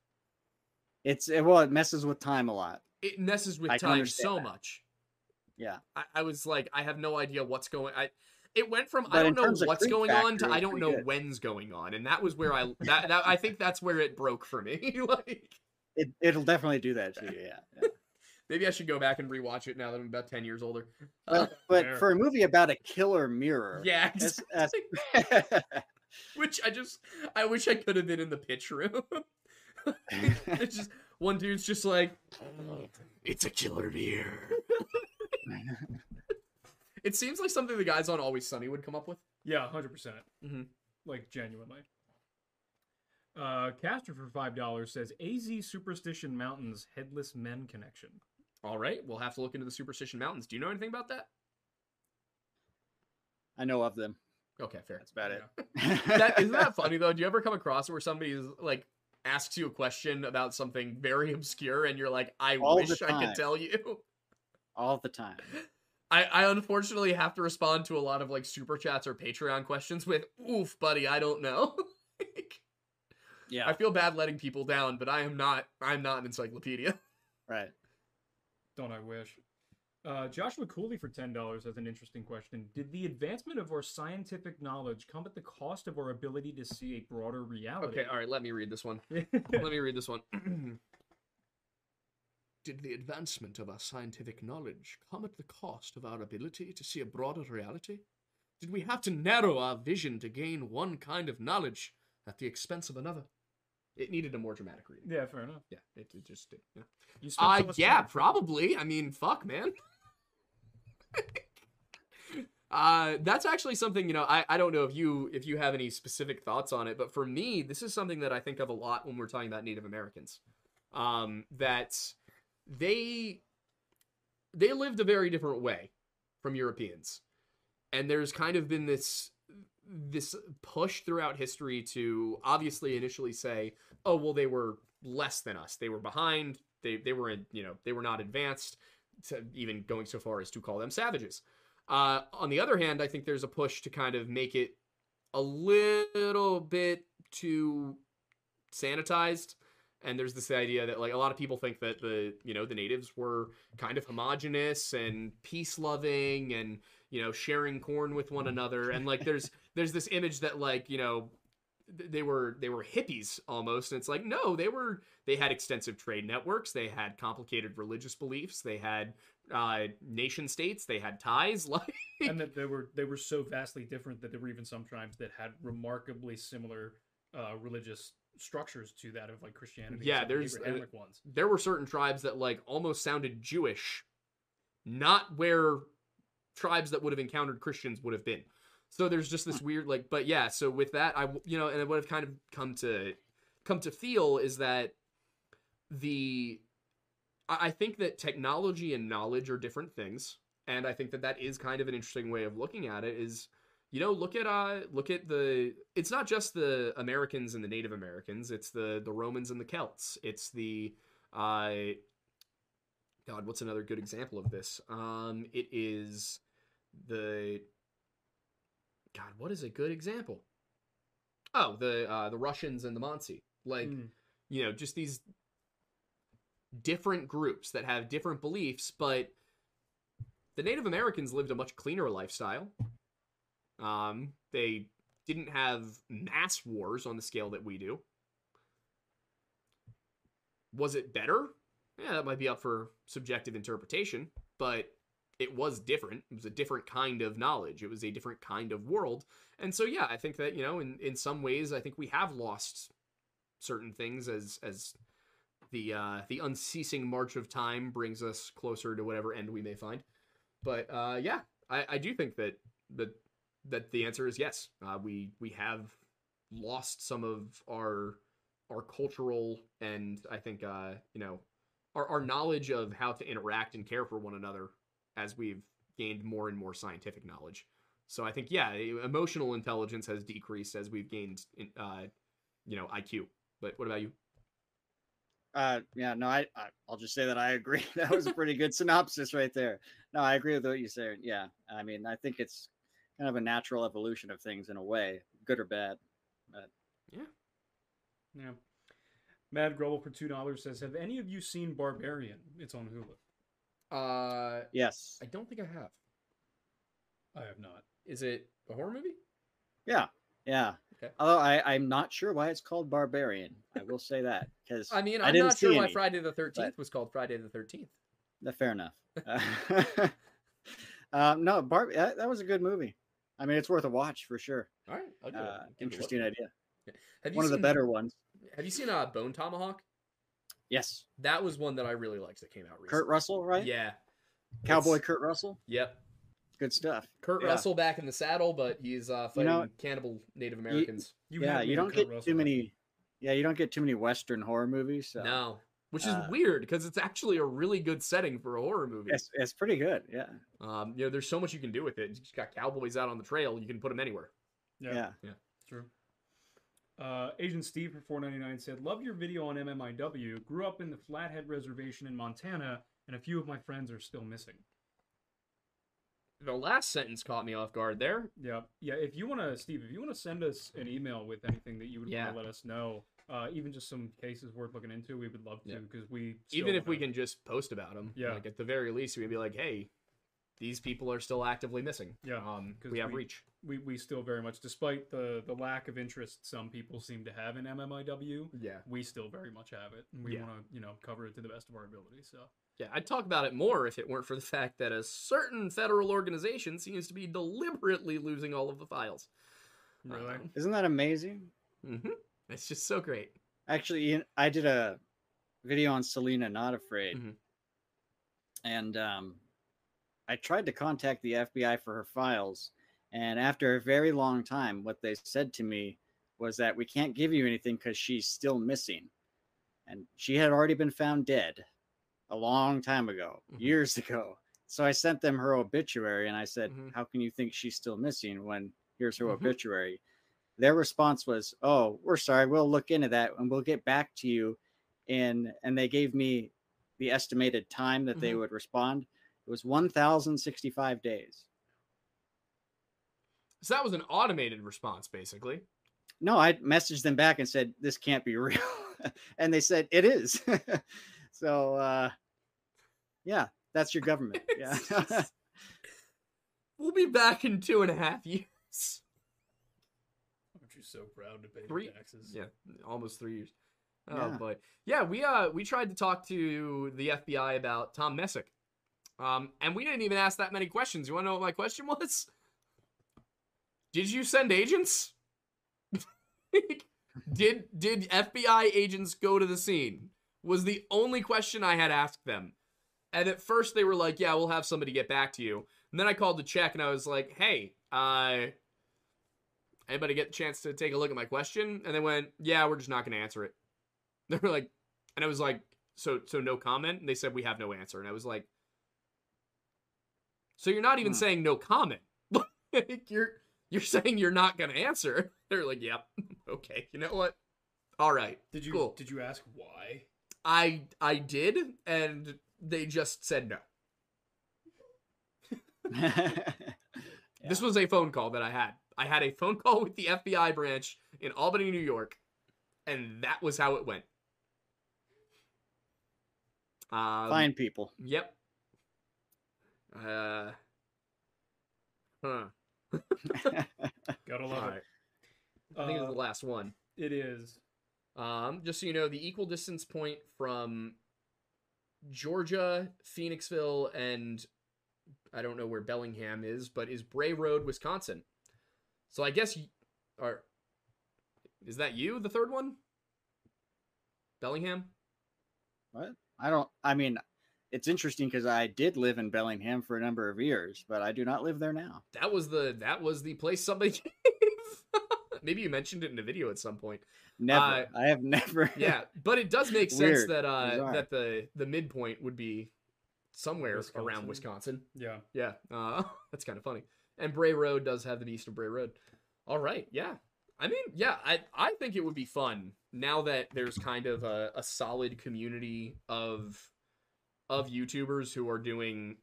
It's it, well, it messes with time a lot. It messes with I time so that. Much. Yeah, I, I was like, I have no idea what's going. I it went from but I don't know what's going factor, on to I don't know good. When's going on, and that was where I that, that I think that's where it broke for me. Like it it'll definitely do that to you. Yeah. yeah. Maybe I should go back and rewatch it now that I'm about ten years older. But, uh, but for a movie about a killer mirror, yeah, exactly. that's, that's... which I just I wish I could have been in the pitch room. It's just one dude's just like, it's a killer beer. It seems like something the guys on Always Sunny would come up with. Yeah, one hundred percent. Mm-hmm. Like, genuinely. Uh, Caster for five dollars says, A Z Superstition Mountains Headless Men Connection. All right, we'll have to look into the Superstition Mountains. Do you know anything about that? I know of them. Okay, fair. That's about yeah. it. that, isn't that funny, though? Do you ever come across where somebody's like, asks you a question about something very obscure and you're like, I all wish I could tell you. All the time. I, I unfortunately have to respond to a lot of like super chats or Patreon questions with, oof, buddy, I don't know. Like, yeah. I feel bad letting people down, but I am not, I'm not an encyclopedia. Right. Don't I wish. Uh, Joshua Cooley for ten dollars has an interesting question. Did the advancement of our scientific knowledge come at the cost of our ability to see a broader reality? Okay, all right, let me read this one. let me read this one. Did the advancement of our scientific knowledge come at the cost of our ability to see a broader reality? Did we have to narrow our vision to gain one kind of knowledge at the expense of another? It needed a more dramatic reading. Yeah, fair enough. Yeah, it, it just did. Yeah, you uh, so yeah probably. I mean, fuck, man. uh, that's actually something, you know, I, I don't know if you if you have any specific thoughts on it, but for me, this is something that I think of a lot when we're talking about Native Americans. Um, that they they lived a very different way from Europeans. And there's kind of been this this push throughout history to obviously initially say, oh, well, they were less than us. They were behind. They they were, in, you know, they were not advanced, to even going so far as to call them savages. Uh, on the other hand, I think there's a push to kind of make it a little bit too sanitized. And there's this idea that, like, a lot of people think that the, you know, the natives were kind of homogenous and peace-loving and, you know, sharing corn with one another. And, like, there's there's this image that, like, you know, they were they were hippies almost. And it's like, no, they were they had extensive trade networks. They had complicated religious beliefs. They had uh, nation states. They had ties. Like, and that they were they were so vastly different that there were even some tribes that had remarkably similar uh, religious structures to that of, like, Christianity. Yeah, there's uh, ones. There were certain tribes that, like, almost sounded Jewish, not where tribes that would have encountered Christians would have been. So there's just this weird, like, but yeah, so with that, I, you know, and what I've kind of come to come to feel is that the I think that technology and knowledge are different things, and I think that that is kind of an interesting way of looking at it. Is, you know, look at uh, look at the. It's not just the Americans and the Native Americans. It's the the Romans and the Celts. It's the, uh, God, what's another good example of this? Um, it is the, God, what is a good example? Oh, the uh, the Russians and the Monsi. Like, mm. you know, just these different groups that have different beliefs, but the Native Americans lived a much cleaner lifestyle. Um, they didn't have mass wars on the scale that we do. Was it better? Yeah, that might be up for subjective interpretation, but it was different. It was a different kind of knowledge. It was a different kind of world. And so, yeah, I think that, you know, in, in some ways, I think we have lost certain things as, as the, uh, the unceasing march of time brings us closer to whatever end we may find. But, uh, yeah, I, I do think that, that, that the answer is yes. Uh, we we have lost some of our our cultural and I think uh, you know our our knowledge of how to interact and care for one another as we've gained more and more scientific knowledge. So I think yeah, emotional intelligence has decreased as we've gained in, uh, you know I Q. But what about you? Uh, yeah, no, I, I I'll just say that I agree. That was a pretty good synopsis right there. No, I agree with what you said. Yeah, I mean I think it's kind of a natural evolution of things in a way, good or bad. But... Yeah. Yeah. Mad Grubble for two dollars says, have any of you seen Barbarian? It's on Hulu. Uh, yes. I don't think I have. I have not. Is it a horror movie? Yeah. Yeah. Okay. Although I, I'm not sure why it's called Barbarian. I will say that. Because I mean, I'm I didn't not sure why any, Friday the thirteenth but... was called Friday the thirteenth. No, fair enough. uh, um, no, Bar- that, that was a good movie. I mean, it's worth a watch for sure. All right, I'll do uh, it. Interesting idea. Have you one seen, of the better ones. Have you seen uh, Bone Tomahawk? Yes, that was one that I really liked that came out recently. Kurt Russell, right? Yeah, Cowboy it's... Kurt Russell. Yep, good stuff. Kurt yeah. Russell back in the saddle, but he's uh, fighting you know, cannibal Native Americans. You, you yeah, you don't get Russell, too many. Right? Yeah, you don't get too many Western horror movies. So. No. Which is uh, weird because it's actually a really good setting for a horror movie. It's, it's pretty good, yeah. Um, you know, there's so much you can do with it. You just got cowboys out on the trail; you can put them anywhere. Yeah, yeah, yeah. True. Uh, Agent Steve for four ninety-nine said, "Love your video on M M I W. Grew up in the Flathead Reservation in Montana, and a few of my friends are still missing." The last sentence caught me off guard there. Yeah, yeah. If you want to, Steve, if you want to send us an email with anything that you would yeah. want to let us know. Uh, even just some cases worth looking into, we would love to because yeah. we even if we can just post about them. Yeah, like at the very least, we'd be like, "Hey, these people are still actively missing. Yeah, um, we have we, reach. We we still very much, despite the, the lack of interest some people seem to have in M M I W, yeah. we still very much have it. And we yeah. want to, you know, cover it to the best of our ability. So yeah, I'd talk about it more if it weren't for the fact that a certain federal organization seems to be deliberately losing all of the files. Really? Um, Isn't that amazing? Mm-hmm. It's just so great. Actually, I did a video on Selena Not Afraid. Mm-hmm. And um, I tried to contact the F B I for her files. And after a very long time, what they said to me was that we can't give you anything because she's still missing. And she had already been found dead a long time ago, mm-hmm. years ago. So I sent them her obituary and I said, mm-hmm. how can you think she's still missing when here's her mm-hmm. obituary? Their response was, oh, we're sorry, we'll look into that and we'll get back to you. And, and they gave me the estimated time that mm-hmm. they would respond. It was one thousand sixty-five days. So that was an automated response, basically. No, I messaged them back and said, this can't be real. And they said, it is. So, uh, yeah, that's your government. Yeah, just... We'll be back in two and a half years. You're so proud to pay three, taxes. Yeah, almost three years. Oh yeah. Boy. Yeah, we uh we tried to talk to the F B I about Tom Messick. Um, and we didn't even ask that many questions. You wanna know what my question was? Did you send agents? did did F B I agents go to the scene? Was the only question I had asked them. And at first they were like, yeah, we'll have somebody get back to you. And then I called to check and I was like, hey, uh anybody get a chance to take a look at my question? And they went, yeah, we're just not going to answer it. They were like, and I was like, so so no comment? And they said, we have no answer. And I was like, so you're not even huh. saying no comment. you're you're saying you're not going to answer. They're like, yep. Okay. You know what? All right. Did you cool. did you ask why? I I did, and they just said no. yeah. This was a phone call that I had. I had a phone call with the F B I branch in Albany, New York, and that was how it went. Um, Find people. Yep. Uh, huh. Gotta love All it. Right. I think uh, it's the last one. It is. Um, just so you know, the equal distance point from Georgia, Phoenixville, and I don't know where Bellingham is, but is Bray Road, Wisconsin. So I guess, you, or is that you, the third one? Bellingham? What? I don't, I mean, it's interesting because I did live in Bellingham for a number of years, but I do not live there now. That was the, that was the place somebody gave. Maybe you mentioned it in a video at some point. Never. Uh, I have never. Yeah, but it does make sense Weird. that uh, Bizarre. that the, the midpoint would be somewhere Wisconsin. around Wisconsin. Yeah. Yeah. Uh, that's kind of funny. And Bray Road does have the beast of Bray Road. All right, yeah. I mean, yeah, I I think it would be fun now that there's kind of a, a solid community of of YouTubers who are doing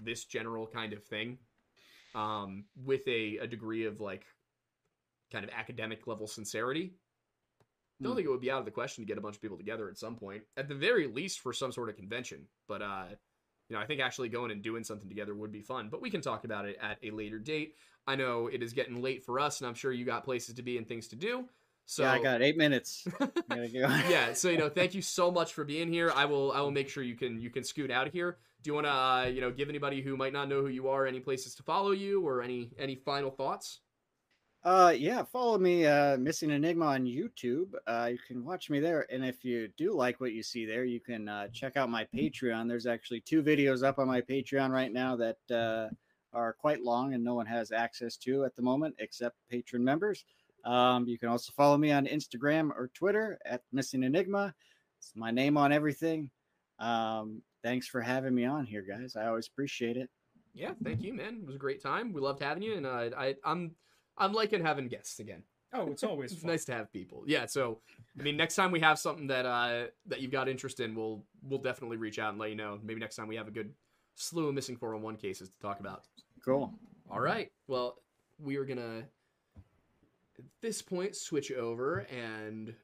this general kind of thing um, with a, a degree of, like, kind of academic level sincerity. I don't mm. think it would be out of the question to get a bunch of people together at some point, at the very least for some sort of convention. But, uh... you know, I think actually going and doing something together would be fun, but we can talk about it at a later date. I know it is getting late for us, and I'm sure you got places to be and things to do. So yeah, I got eight minutes. go. Yeah, so you know, thank you so much for being here. I will, I will make sure you can you can scoot out of here. Do you want to, uh, you know, give anybody who might not know who you are any places to follow you or any any final thoughts? Uh, yeah, follow me, uh, Missing Enigma on YouTube. Uh, you can watch me there. And if you do like what you see there, you can, uh, check out my Patreon. There's actually two videos up on my Patreon right now that, uh, are quite long and no one has access to at the moment, except patron members. Um, you can also follow me on Instagram or Twitter at Missing Enigma. It's my name on everything. Um, thanks for having me on here, guys. I always appreciate it. Yeah. Thank you, man. It was a great time. We loved having you. And, uh, I, I'm, I'm liking having guests again. Oh, it's always fun. Nice to have people. Yeah, so I mean, next time we have something that uh, that you've got interest in, we'll we'll definitely reach out and let you know. Maybe next time we have a good slew of missing four one one cases to talk about. Cool. All right. Well, we are gonna at this point switch over and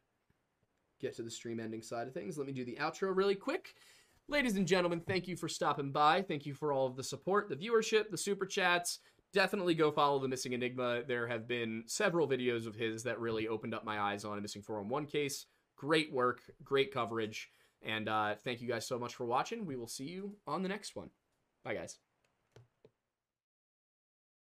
get to the stream ending side of things. Let me do the outro really quick. Ladies and gentlemen, thank you for stopping by. Thank you for all of the support, the viewership, the super chats. Definitely go follow The Missing Enigma. There have been several videos of his that really opened up my eyes on a Missing four eleven case. Great work, great coverage, and uh, thank you guys so much for watching. We will see you on the next one. Bye, guys.